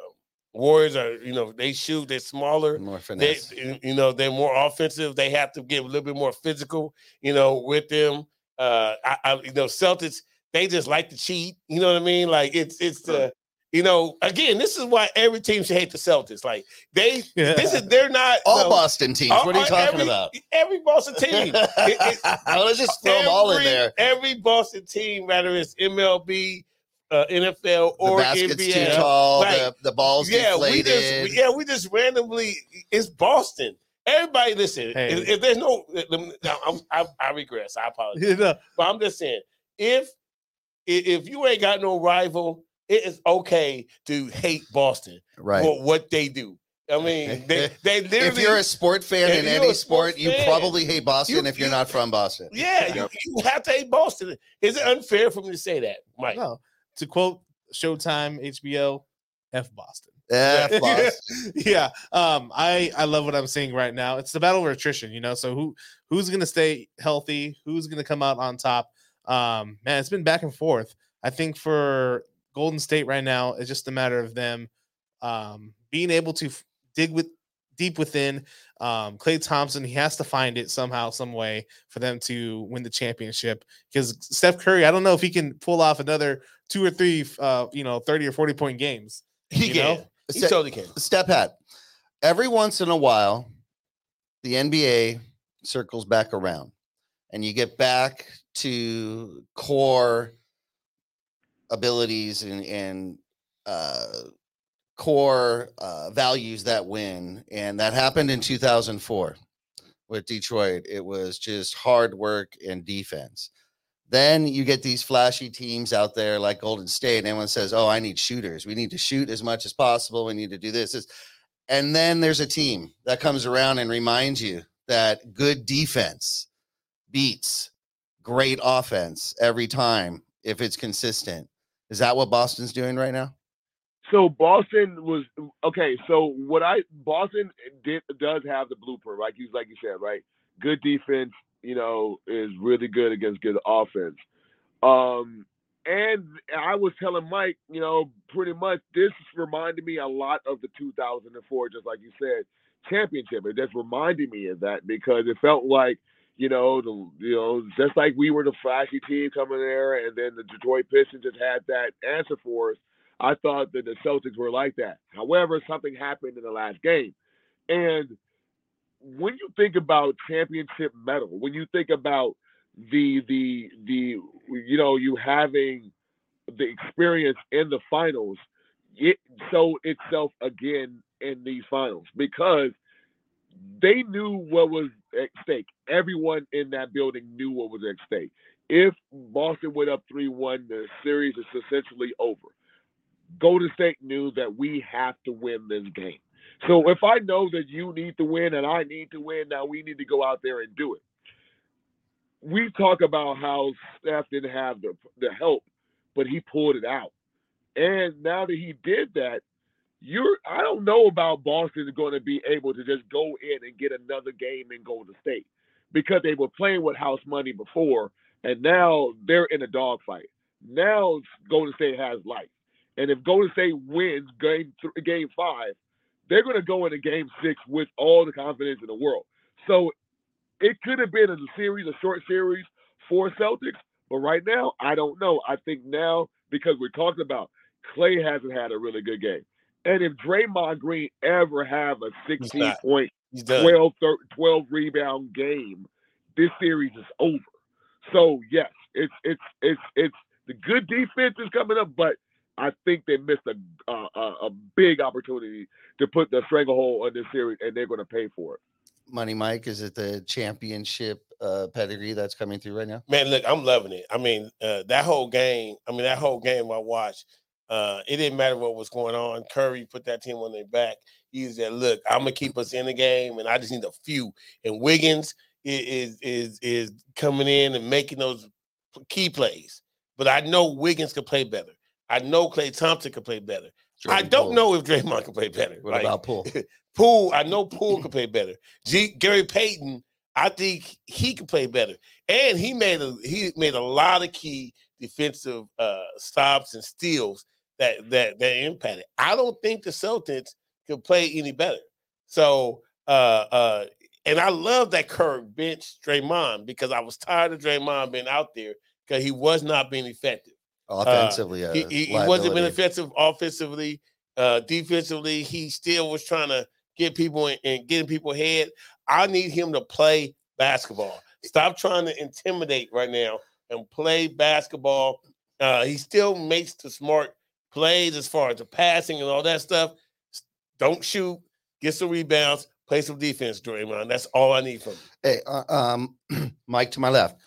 Warriors are, you know, they shoot. They're smaller. More finesse. They, you know, they're more offensive. They have to get a little bit more physical, you know, with them. Uh, I, I, you know, Celtics, they just like to cheat. You know what I mean? Like, it's it's the, you know, again, this is why every team should hate the Celtics. Like, they, yeah. this is, they're not. All so, Boston teams. All, what are you talking every, about? Every Boston team. it, it, Let's just throw every, them all in there. Every Boston team, whether it's M L B, uh, N F L, or N B A. The basket's too tall. Like, the, the ball's yeah, deflated. We just, yeah, we just randomly, it's Boston. Everybody, listen, hey. if, if there's no, I, I, I regress. I apologize. No. But I'm just saying, if if you ain't got no rival, it is okay to hate Boston right. for what they do. I mean, they, they literally... If you're a sport fan in any sport, sport you probably hate Boston you, if you're you, not from Boston. Yeah, you, you have to hate Boston. Is it unfair for me to say that, Mike? No. To quote Showtime, H B O, F Boston. F Boston. yeah. Um, I, I love what I'm seeing right now. It's the battle of attrition, you know? So who who's going to stay healthy? Who's going to come out on top? Um, man, it's been back and forth. I think for... Golden State right now is just a matter of them um, being able to f- dig with deep within. Um, Klay Thompson, he has to find it somehow, some way for them to win the championship. Because Steph Curry, I don't know if he can pull off another two or three, uh, you know, thirty or forty point games. He you can. Know? He Ste- totally can. Step hat. Every once in a while, the N B A circles back around, and you get back to core abilities and, and uh, core uh, values that win. And that happened in two thousand four with Detroit. It was just hard work and defense. Then you get these flashy teams out there like Golden State. And everyone says, oh, I need shooters. We need to shoot as much as possible. We need to do this. And then there's a team that comes around and reminds you that good defense beats great offense every time if it's consistent. Is that what Boston's doing right now? So Boston was okay. So what I Boston did does have the blueprint, right? He's like you said, right? Good defense, you know, is really good against good offense. Um, and I was telling Mike, you know, pretty much this reminded me a lot of the two thousand four, just like you said, championship. It just reminded me of that because it felt like, you know, the, you know, just like we were the flashy team coming there, and then the Detroit Pistons just had that answer for us. I thought that the Celtics were like that. However, something happened in the last game. And when you think about championship medal, when you think about the, the, the, you know, you having the experience in the finals, it showed itself again in these finals because they knew what was at stake. Everyone in that building knew what was at stake. If Boston went up three one, the series is essentially over. Golden State knew that we have to win this game. So if I know that you need to win and I need to win, now we need to go out there and do it. We talk about how Steph didn't have the, the help, but he pulled it out. And now that he did that, You're, I don't know about Boston going to be able to just go in and get another game in Golden State because they were playing with house money before, and now they're in a dogfight. Now Golden State has life. And if Golden State wins game th- game five, they're going to go into game six with all the confidence in the world. So it could have been a series, a short series for Celtics, but right now, I don't know. I think now, because we're talking about Klay hasn't had a really good game. And if Draymond Green ever have a sixteen-point, twelve, twelve rebound game, this series is over. So yes, it's it's it's it's the good defense is coming up, but I think they missed a a, a big opportunity to put the stranglehold on this series, and they're going to pay for it. Money Mike, is it the championship uh, pedigree that's coming through right now? Man, look, I'm loving it. I mean, uh, that whole game, I mean, that whole game I watched, uh, it didn't matter what was going on. Curry put that team on their back. He said, look, I'm going to keep us in the game, and I just need a few. And Wiggins is is is coming in and making those key plays. But I know Wiggins could play better. I know Klay Thompson could play better. Jordan I don't Poole. know if Draymond can play better. What like, about Poole? Poole, I know Poole can play better. G- Gary Payton, I think he can play better. And he made a, he made a lot of key defensive uh, stops and steals that, that that impacted. I don't think the Celtics can play any better. So, uh, uh, and I love that Curry benched Draymond because I was tired of Draymond being out there because he was not being effective. Offensively, uh, he, he, he wasn't been offensive. Offensively, uh, defensively, he still was trying to get people in, and getting people ahead. I need him to play basketball. Stop trying to intimidate right now and play basketball. Uh, he still makes the smart plays as far as the passing and all that stuff. Don't shoot. Get some rebounds. Play some defense, Draymond. That's all I need from him. Hey, uh, um, Mike to my left.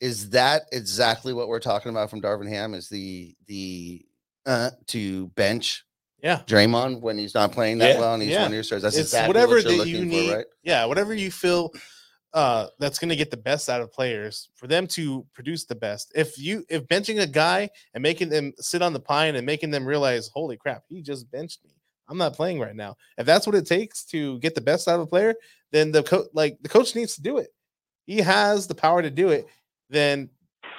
Is that exactly what we're talking about from Darvin Ham? Is the the uh, to bench yeah. Draymond when he's not playing that yeah. well and he's yeah. one of your stars? That's it's exactly whatever what you're that looking you need, for, right? Yeah, whatever you feel uh, that's going to get the best out of players for them to produce the best. If you if benching a guy and making them sit on the pine and making them realize, holy crap, he just benched me. I'm not playing right now. If that's what it takes to get the best out of a player, then the coach like the coach needs to do it. He has the power to do it. Then,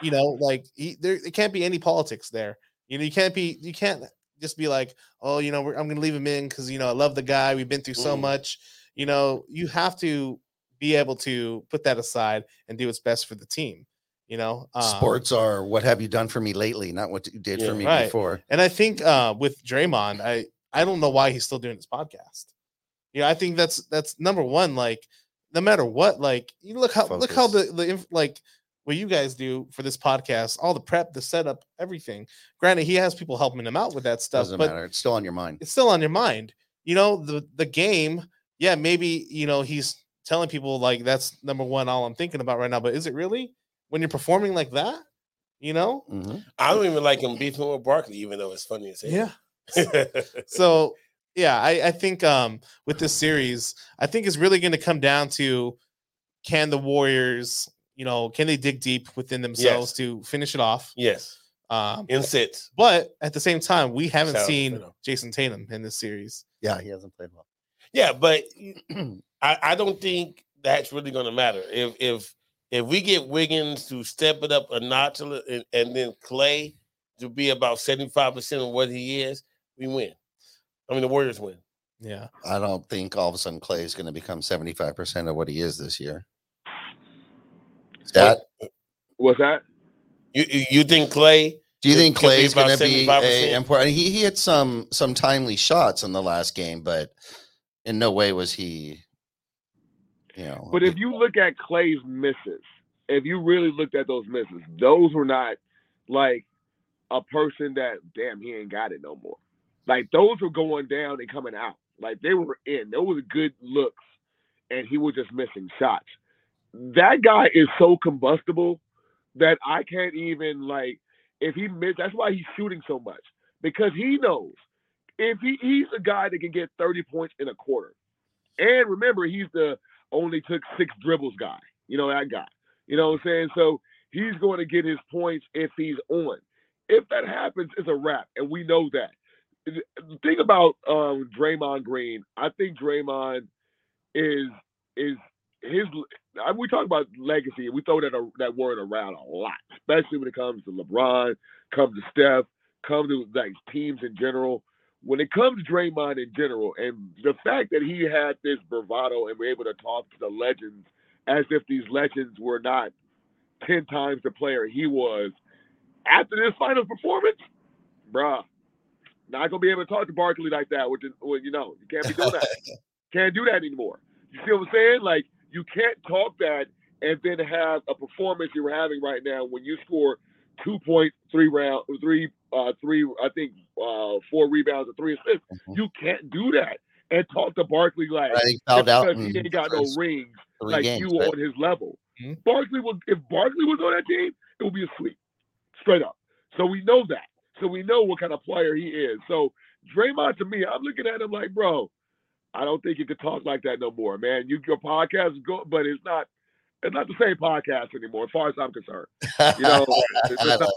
you know, like he, there, it can't be any politics there. You know, you can't be, you can't just be like, oh, you know, we're, I'm going to leave him in because, you know, I love the guy. We've been through so much. You know, you have to be able to put that aside and do what's best for the team. You know, um, sports are what have you done for me lately, not what you did yeah, for me right. before. And I think uh, with Draymond, I, I don't know why he's still doing his podcast. You know, I think that's that's number one. Like, no matter what, like, you look how Focus. look how the, the like. what you guys do for this podcast, all the prep, the setup, everything. Granted, he has people helping him out with that stuff. Doesn't but matter. It's still on your mind. It's still on your mind. You know, the, the game, yeah, maybe, you know, he's telling people like that's number one, all I'm thinking about right now. But is it really when you're performing like that? You know, mm-hmm. I don't even like him beefing with Barkley, even though it's funny as hell. Yeah. So, yeah, I, I think um, with this series, I think it's really going to come down to can the Warriors – you know, can they dig deep within themselves yes. to finish it off? Yes. Um, in sits. But at the same time, we haven't so, seen Jayson Tatum in this series. Yeah, he hasn't played well. Yeah, but I, I don't think that's really going to matter. If if if we get Wiggins to step it up a notch and, and then Klay to be about seventy-five percent of what he is, we win. I mean, the Warriors win. Yeah. I don't think all of a sudden Klay is going to become seventy-five percent of what he is this year. That what's that? You you think Klay? Do you think Klay is going to be a important? He he had some some timely shots in the last game, but in no way was he. You know. But if you look at Clay's misses, if you really looked at those misses, those were not like a person that damn he ain't got it no more. Like those were going down and coming out. Like they were in. Those were good looks, and he was just missing shots. That guy is so combustible that I can't even, like, if he missed, that's why he's shooting so much. Because he knows if he, he's a guy that can get thirty points in a quarter. And remember, he's the only took six dribbles guy. You know, that guy. You know what I'm saying? So he's going to get his points if he's on. If that happens, it's a wrap. And we know that. The thing about um, Draymond Green, I think Draymond is is his – we talk about legacy, and we throw that uh, that word around a lot, especially when it comes to LeBron, comes to Steph, comes to like teams in general. When it comes to Draymond in general, and the fact that he had this bravado and were able to talk to the legends as if these legends were not ten times the player he was after this final performance, bruh, not gonna be able to talk to Barkley like that. With, the, with you know, you can't be doing that. Can't do that anymore. You see what I'm saying? Like. You can't talk that and then have a performance you're having right now when you score two point three round, three, uh, three, I think uh, four rebounds and three assists. Mm-hmm. You can't do that and talk to Barkley like he fouled out because he ain't got no rings like games, you but... on his level. Mm-hmm. Barkley was if Barkley was on that team, it would be a sweep, straight up. So we know that. So we know what kind of player he is. So Draymond, to me, I'm looking at him like, bro, I don't think you can talk like that no more, man. You, your podcast is good, but it's not. It's not the same podcast anymore, as far as I'm concerned. You know, it's, it's not-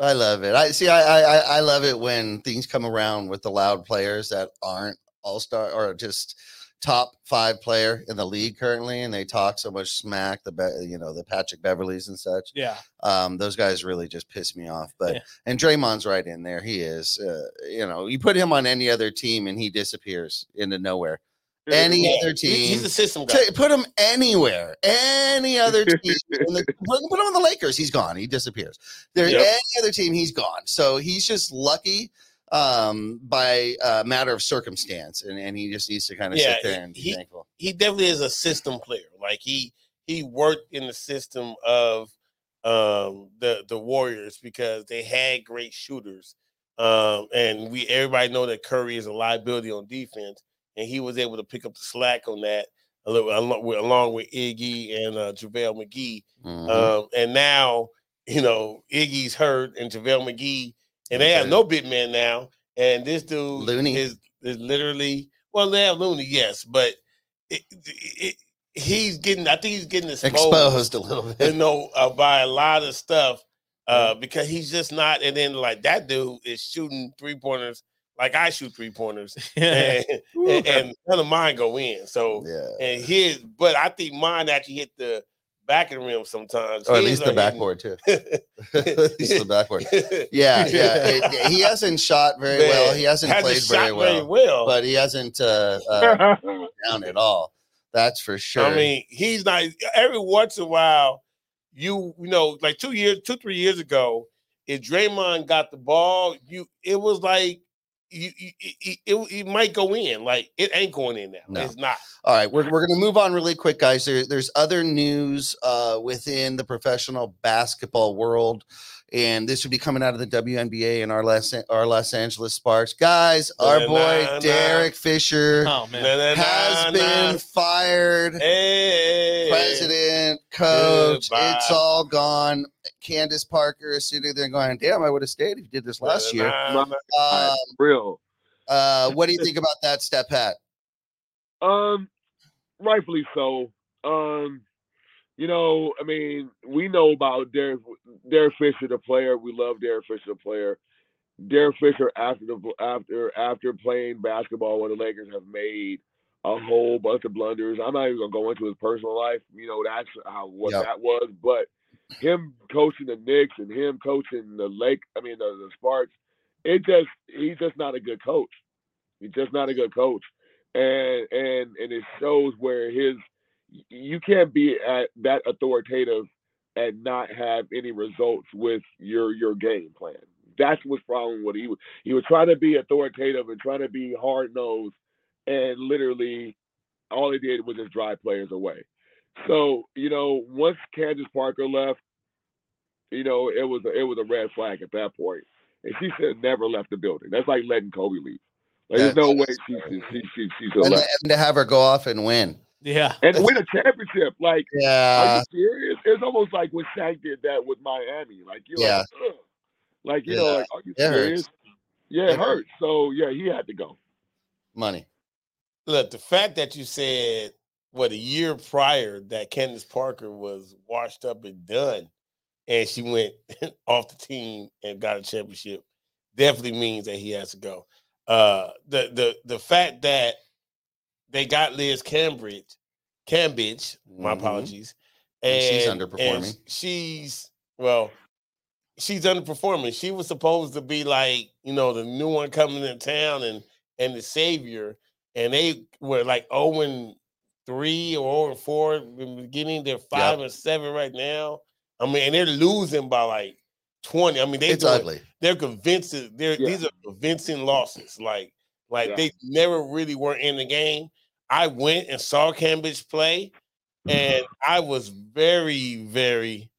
I love it. I see. I, I I love it when things come around with the loud players that aren't all-star or just top five player in the league currently, and they talk so much smack. The you know the Patrick Beverleys and such. Yeah. Um. Those guys really just piss me off. But yeah. And Draymond's right in there. He is. Uh, you know, you put him on any other team, and he disappears into nowhere. Any yeah. other team, he's the system guy. Put him anywhere. Any other team, in the, put him on the Lakers. He's gone. He disappears. There's yep. any other team, he's gone. So he's just lucky um, by a matter of circumstance, and, and he just needs to kind of yeah, sit there and he, be thankful. He definitely is a system player. Like he he worked in the system of um, the the Warriors because they had great shooters, um, and we everybody know that Curry is a liability on defense. And he was able to pick up the slack on that, a little, along with Iggy and uh, JaVale McGee. Mm-hmm. Um, and now, you know, Iggy's hurt and JaVale McGee, and they okay. have no big man now. And this dude Looney. Is, is literally, well, they have Looney, yes, but it, it, it, he's getting, I think he's getting exposed, exposed a little bit, you know, uh, by a lot of stuff uh, mm-hmm. because he's just not. And then, like, that dude is shooting three pointers. Like I shoot three pointers, and, and, and none of mine go in. So, yeah. and his, but I think mine actually hit the back of the rim sometimes. Or at least the backboard too. At least the backboard. Yeah, yeah. It, he hasn't shot very Man, well. He hasn't, hasn't played very well, very well. But he hasn't uh, uh, down at all. That's for sure. I mean, he's not. Every once in a while, you you know, like two years, two three years ago, if Draymond got the ball, you it was like. You, you, it, it, it might go in. Like, it ain't going in now. No. It's not. All right, we're we're going to move on really quick, guys. There, there's other news uh, within the professional basketball world, and this would be coming out of the W N B A and our Los, our Los Angeles Sparks. Guys, our nah, boy nah, Derek nah. Fisher oh, man. Nah, nah, has nah, been nah. fired. Hey, President, coach, goodbye. It's all gone. Candace Parker is sitting there going, damn, I would have stayed if you did this last year. Um, real. Uh, what do you think about that, Step Pat? Um, rightfully so. Um, you know, I mean, we know about Derek, Derek Fisher, the player. We love Derek Fisher, the player. Derek Fisher, after the after after playing basketball with the Lakers, have made a whole bunch of blunders. I'm not even gonna go into his personal life. You know, that's how what yep. that was, but. Him coaching the Knicks and him coaching the Lake, I mean the, the Sparks, it just he's just not a good coach. He's just not a good coach, and and and it shows where his you can't be at that authoritative and not have any results with your your game plan. That's what's problem with he was he was trying to be authoritative and trying to be hard nosed, and literally all he did was just drive players away. So, you know, once Candace Parker left, you know, it was a, it was a red flag at that point. And she should have never left the building. That's like letting Kobe leave. Like, there's no way she she she, she, she should and left. And to have her go off and win. Yeah. And win a championship. Like, yeah. Are you serious? It's almost like when Shaq did that with Miami. Like, you're yeah. like, ugh. Like, you yeah. know, like, are you it serious? Hurts. Yeah, it, it hurts. hurts. So, yeah, he had to go. Money. Look, the fact that you said – what, a year prior that Candace Parker was washed up and done, and she went off the team and got a championship, definitely means that he has to go. Uh, the the the fact that they got Liz Cambage, Cambage, my mm-hmm. apologies, and, and she's underperforming. And she's well, she's underperforming. She was supposed to be like, you know, the new one coming in town and and the savior, and they were like Owen. Three or four in the beginning, they're five yep. or seven right now. I mean, and they're losing by like twenty. I mean, they it's doing, ugly. They're convincing. They're yeah. these are convincing losses. Like, like yeah. they never really were in the game. I went and saw Cambage play, and I was very, very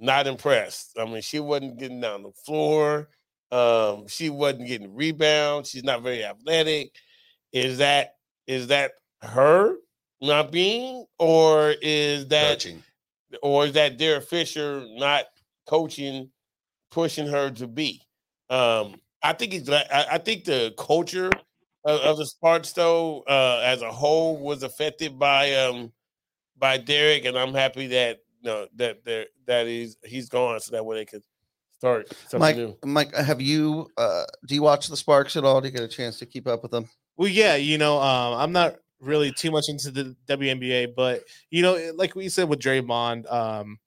Not impressed. I mean, she wasn't getting down the floor. Um, she wasn't getting rebounds. She's not very athletic. Is that is that her not being, or is that coaching. or is that Derek Fisher not coaching, pushing her to be? Um, I think it's. I, I think the culture of, of the Sparks, though, uh, as a whole, was affected by um, by Derek, and I'm happy that. No, that there that is he's gone, so that way they could start something Mike, new. Mike, have you uh, do you watch the Sparks at all? Do you get a chance to keep up with them? Well, yeah, you know, um, I'm not really too much into the W N B A, but you know, like we said with Draymond, um,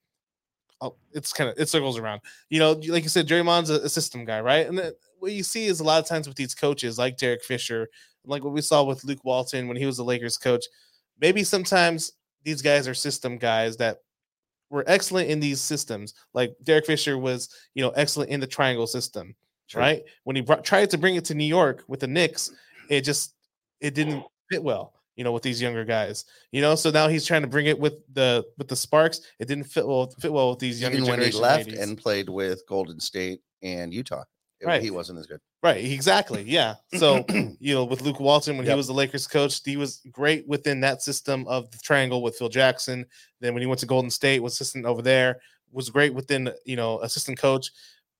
it's kind of it circles around. You know, like you said, Draymond's a system guy, right? And the, what you see is a lot of times with these coaches, like Derek Fisher, like what we saw with Luke Walton when he was the Lakers coach. Maybe sometimes these guys are system guys that. We're excellent in these systems. Like Derek Fisher was, you know, excellent in the triangle system, sure. right? When he brought, tried to bring it to New York with the Knicks, it just it didn't fit well, you know, with these younger guys, you know. So now he's trying to bring it with the with the Sparks. It didn't fit well fit well with these younger guys. Even when he left ladies. And played with Golden State and Utah, it, right. he wasn't as good. Right, exactly. Yeah. So you know, with Luke Walton, when yep. he was the Lakers coach, he was great within that system of the triangle with Phil Jackson. Then when he went to Golden State, was assistant over there, was great within, you know, assistant coach.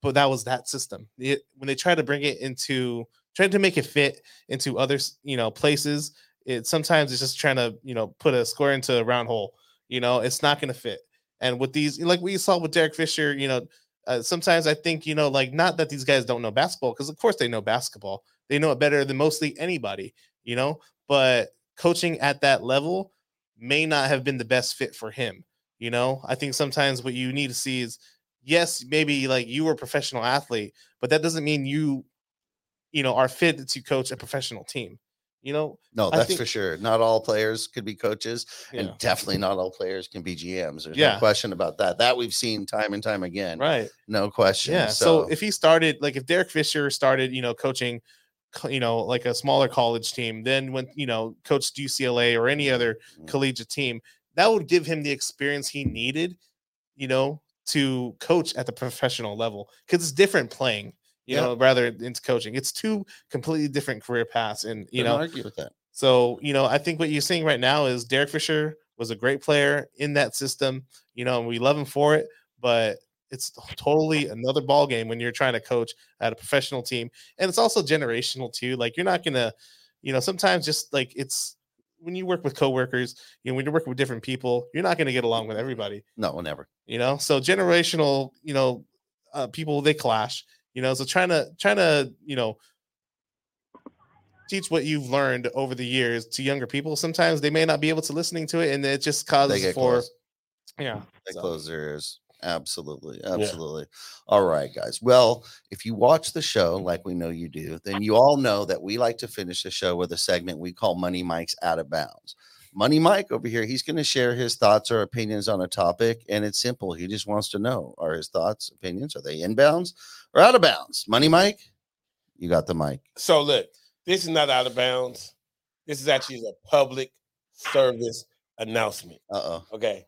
But that was that system. It, when they tried to bring it into, tried to make it fit into other, you know, places, it sometimes it's just trying to, you know, put a square into a round hole. You know, it's not going to fit. And with these, like we saw with Derek Fisher, you know. Uh, sometimes I think, you know, like not that these guys don't know basketball, because of course they know basketball. They know it better than mostly anybody, you know, but coaching at that level may not have been the best fit for him. You know, I think sometimes what you need to see is, yes, maybe like you were a professional athlete, but that doesn't mean you, you know, are fit to coach a professional team. You know, no, that's think, for sure. Not all players could be coaches, yeah. and definitely not all players can be G Ms. There's yeah. no question about that. That we've seen time and time again. Right. No question. Yeah. So, so if he started, like if Derek Fisher started, you know, coaching, you know, like a smaller college team, then when, you know, coached U C L A or any other mm-hmm. collegiate team, that would give him the experience he needed, you know, to coach at the professional level, because it's different playing. You yeah. know, rather into coaching, it's two completely different career paths, and you Don't know, argue with that. So you know, I think what you're seeing right now is Derek Fisher was a great player in that system, you know, and we love him for it. But it's totally another ball game when you're trying to coach at a professional team, and it's also generational too. Like you're not gonna, you know, sometimes just like it's when you work with coworkers, you know, when you're working with different people, you're not gonna get along with everybody. No, never. You know, so generational, you know, uh, people they clash. You know, so trying to, trying to, you know, teach what you've learned over the years to younger people. Sometimes they may not be able to listening to it, and it just causes for, close. yeah. They so. close their ears. Absolutely. Absolutely. Yeah. All right, guys. Well, if you watch the show like we know you do, then you all know that we like to finish the show with a segment we call Money Mike's Out of Bounds. Money Mike over here, he's going to share his thoughts or opinions on a topic, and it's simple. He just wants to know, are his thoughts, opinions, are they in bounds or out of bounds? Money Mike, you got the mic. So look, this is not out of bounds. This is actually a public service announcement. Uh-oh. Okay.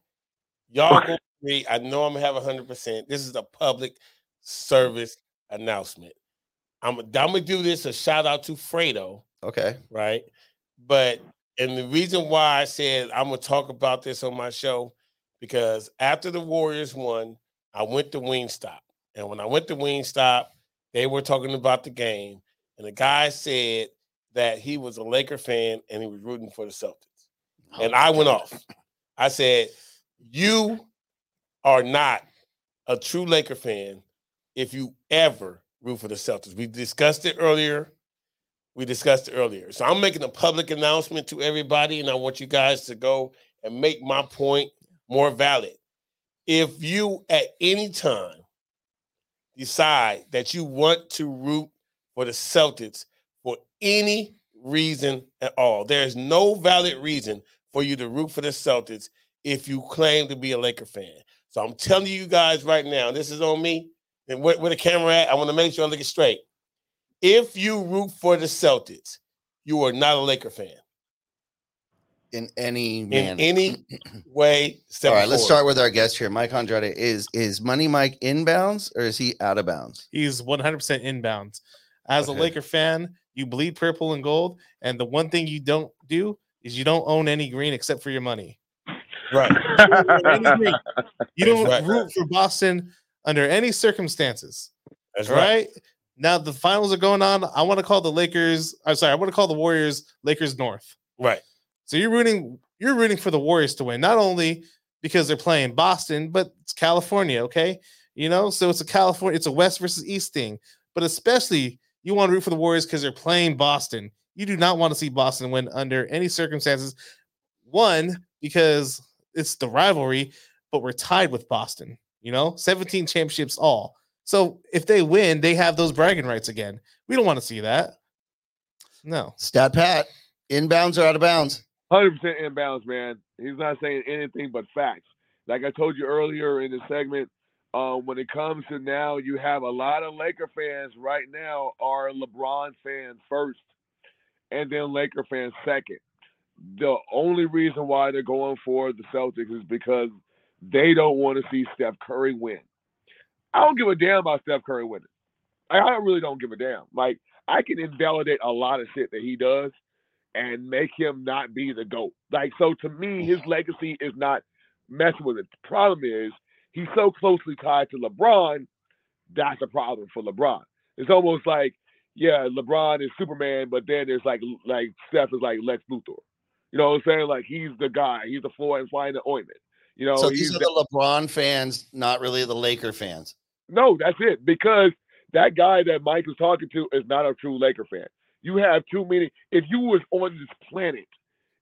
Y'all can agree. I know I'm going to have one hundred percent. This is a public service announcement. I'm, I'm going to do this a shout-out to Fredo. Okay. Right? But... And the reason why I said I'm going to talk about this on my show, because after the Warriors won, I went to Wingstop. And when I went to Wingstop, they were talking about the game. And the guy said that he was a Laker fan and he was rooting for the Celtics. Oh, and I went off. I said, you are not a true Laker fan if you ever root for the Celtics. We discussed it earlier. We discussed it earlier. So I'm making a public announcement to everybody, and I want you guys to go and make my point more valid. If you at any time decide that you want to root for the Celtics for any reason at all, there is no valid reason for you to root for the Celtics if you claim to be a Laker fan. So I'm telling you guys right now, this is on me. And where, where the camera at, I want to make sure I look it straight. If you root for the Celtics, you are not a Laker fan. in any manner. In any way. All right, let's start with our guest here. Mike Andrade, is is Money Mike inbounds or is he out of bounds? He's one hundred percent inbounds. As okay. a Laker fan, you bleed purple and gold, and the one thing you don't do is you don't own any green except for your money. Right. You don't right. root for Boston under any circumstances. That's right. right. Now the finals are going on. I want to call the Lakers. I'm sorry. I want to call the Warriors Lakers North. Right. So you're rooting. You're rooting for the Warriors to win, not only because they're playing Boston, but it's California. Okay. You know. So it's a California. It's a West versus East thing. But especially you want to root for the Warriors because they're playing Boston. You do not want to see Boston win under any circumstances. One, because it's the rivalry, but we're tied with Boston. You know, seventeen championships all. So if they win, they have those bragging rights again. We don't want to see that. No. Stat Pat, inbounds or out of bounds? one hundred percent inbounds, man. He's not saying anything but facts. Like I told you earlier in the segment, uh, when it comes to now, you have a lot of Laker fans right now are LeBron fans first and then Laker fans second. The only reason why they're going for the Celtics is because they don't want to see Steph Curry win. I don't give a damn about Steph Curry winning. I, I really don't give a damn. Like, I can invalidate a lot of shit that he does and make him not be the GOAT. Like, so to me, his legacy is not messing with it. The problem is he's so closely tied to LeBron, that's a problem for LeBron. It's almost like, yeah, LeBron is Superman, but then there's like, like Steph is like Lex Luthor. You know what I'm saying? Like, he's the guy. He's the fly flying the ointment. You know, so these he's are the that- LeBron fans, not really the Laker fans. No, that's it. Because that guy that Mike was talking to is not a true Laker fan. You have too many. If you was on this planet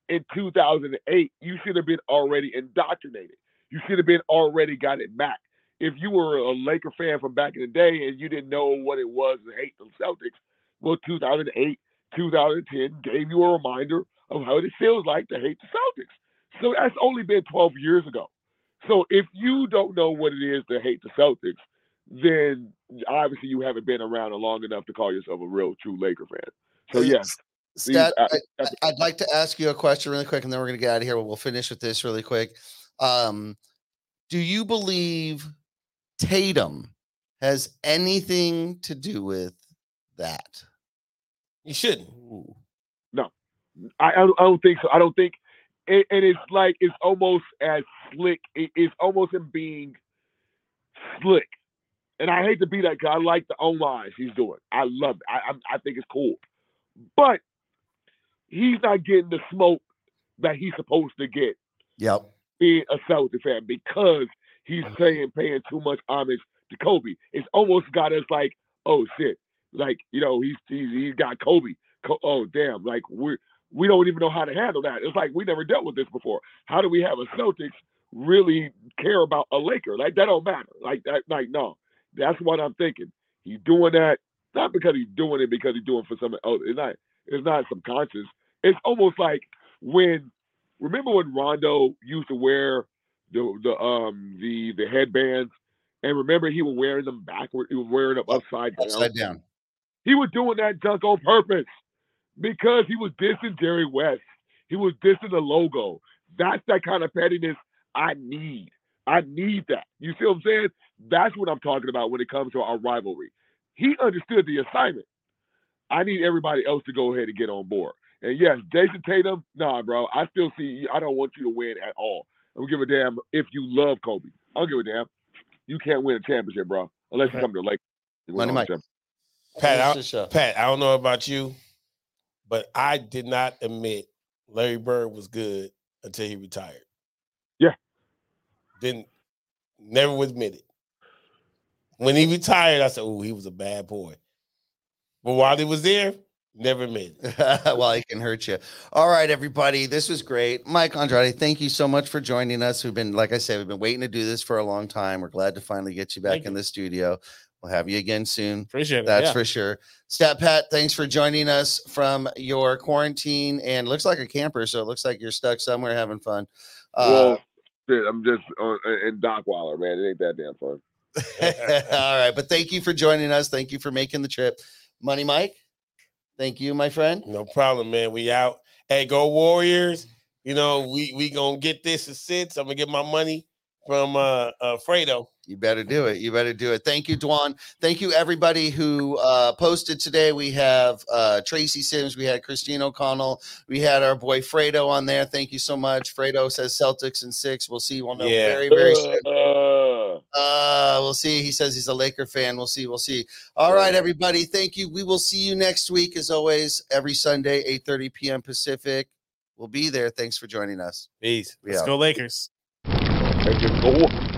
in two thousand eight, you should have been already indoctrinated. You should have been already got it back. If you were a Laker fan from back in the day and you didn't know what it was to hate the Celtics, well, two thousand eight, two thousand ten gave you a reminder of how it feels like to hate the Celtics. So that's only been twelve years ago. So if you don't know what it is to hate the Celtics, then obviously you haven't been around long enough to call yourself a real true Laker fan. So yes, Stat, these, I, I, I'd like to ask you a question really quick, and then we're going to get out of here. But we'll finish with this really quick. Um, do you believe Tatum has anything to do with that? You shouldn't. No, I, I don't think so. I don't think, and it's like it's almost as slick. It's almost in being slick. And I hate to be that guy. I like the homage he's doing. I love it. I, I I think it's cool. But he's not getting the smoke that he's supposed to get. Yep. Being a Celtic fan, because he's paying paying too much homage to Kobe. It's almost got us like, oh shit, like you know he's he's, he's got Kobe. Oh damn, like we we don't even know how to handle that. It's like we never dealt with this before. How do we have a Celtics really care about a Laker? Like that don't matter. Like that. Like no. That's what I'm thinking. He's doing that not because he's doing it because he's doing it for something else. It's not. It's not subconscious. It's almost like when remember when Rondo used to wear the the um the the headbands, and remember he was wearing them backward. He was wearing them upside down. Upside down. He was doing that junk on purpose because he was dissing Jerry West. He was dissing the logo. That's that kind of pettiness I need. I need that. You see what I'm saying? That's what I'm talking about when it comes to our rivalry. He understood the assignment. I need everybody else to go ahead and get on board. And yes, Jayson Tatum, nah, bro. I still see I don't want you to win at all. I don't give a damn if you love Kobe. I don't give a damn. You can't win a championship, bro, unless you come to the Lakers. Money Mike. Pat, I, Pat, I don't know about you, but I did not admit Larry Bird was good until he retired. Yeah. Didn't. Never admit it. When he retired, I said, oh, he was a bad boy. But while he was there, never admit it. Well, he can hurt you. All right, everybody. This was great. Mike Andrade, thank you so much for joining us. We've been, like I said, we've been waiting to do this for a long time. We're glad to finally get you back thank in you. the studio. We'll have you again soon. Appreciate it. That's yeah. for sure. Stat Pat, thanks for joining us from your quarantine. And looks like a camper, so it looks like you're stuck somewhere having fun. Uh, well, I'm just on, in Dockweiler, man. It ain't that damn fun. All right, but thank you for joining us. Thank you for making the trip. Money Mike, thank you, my friend. No problem, man. We out. Hey, go Warriors. you know, we we gonna get this assist. I'm gonna get my money from uh, uh, Fredo. You better do it. You better do it. Thank you, Dwan. Thank you, everybody who uh, posted today. We have uh, Tracy Sims. We had Christine O'Connell. We had our boy Fredo on there. Thank you so much. Fredo says Celtics in six. We'll see. We'll know yeah. very, very soon. Uh, we'll see. He says he's a Laker fan. We'll see. We'll see. All right, everybody. Thank you. We will see you next week, as always, every Sunday, eight thirty p.m. Pacific. We'll be there. Thanks for joining us. Peace. We Let's out. Go Lakers. Let's go.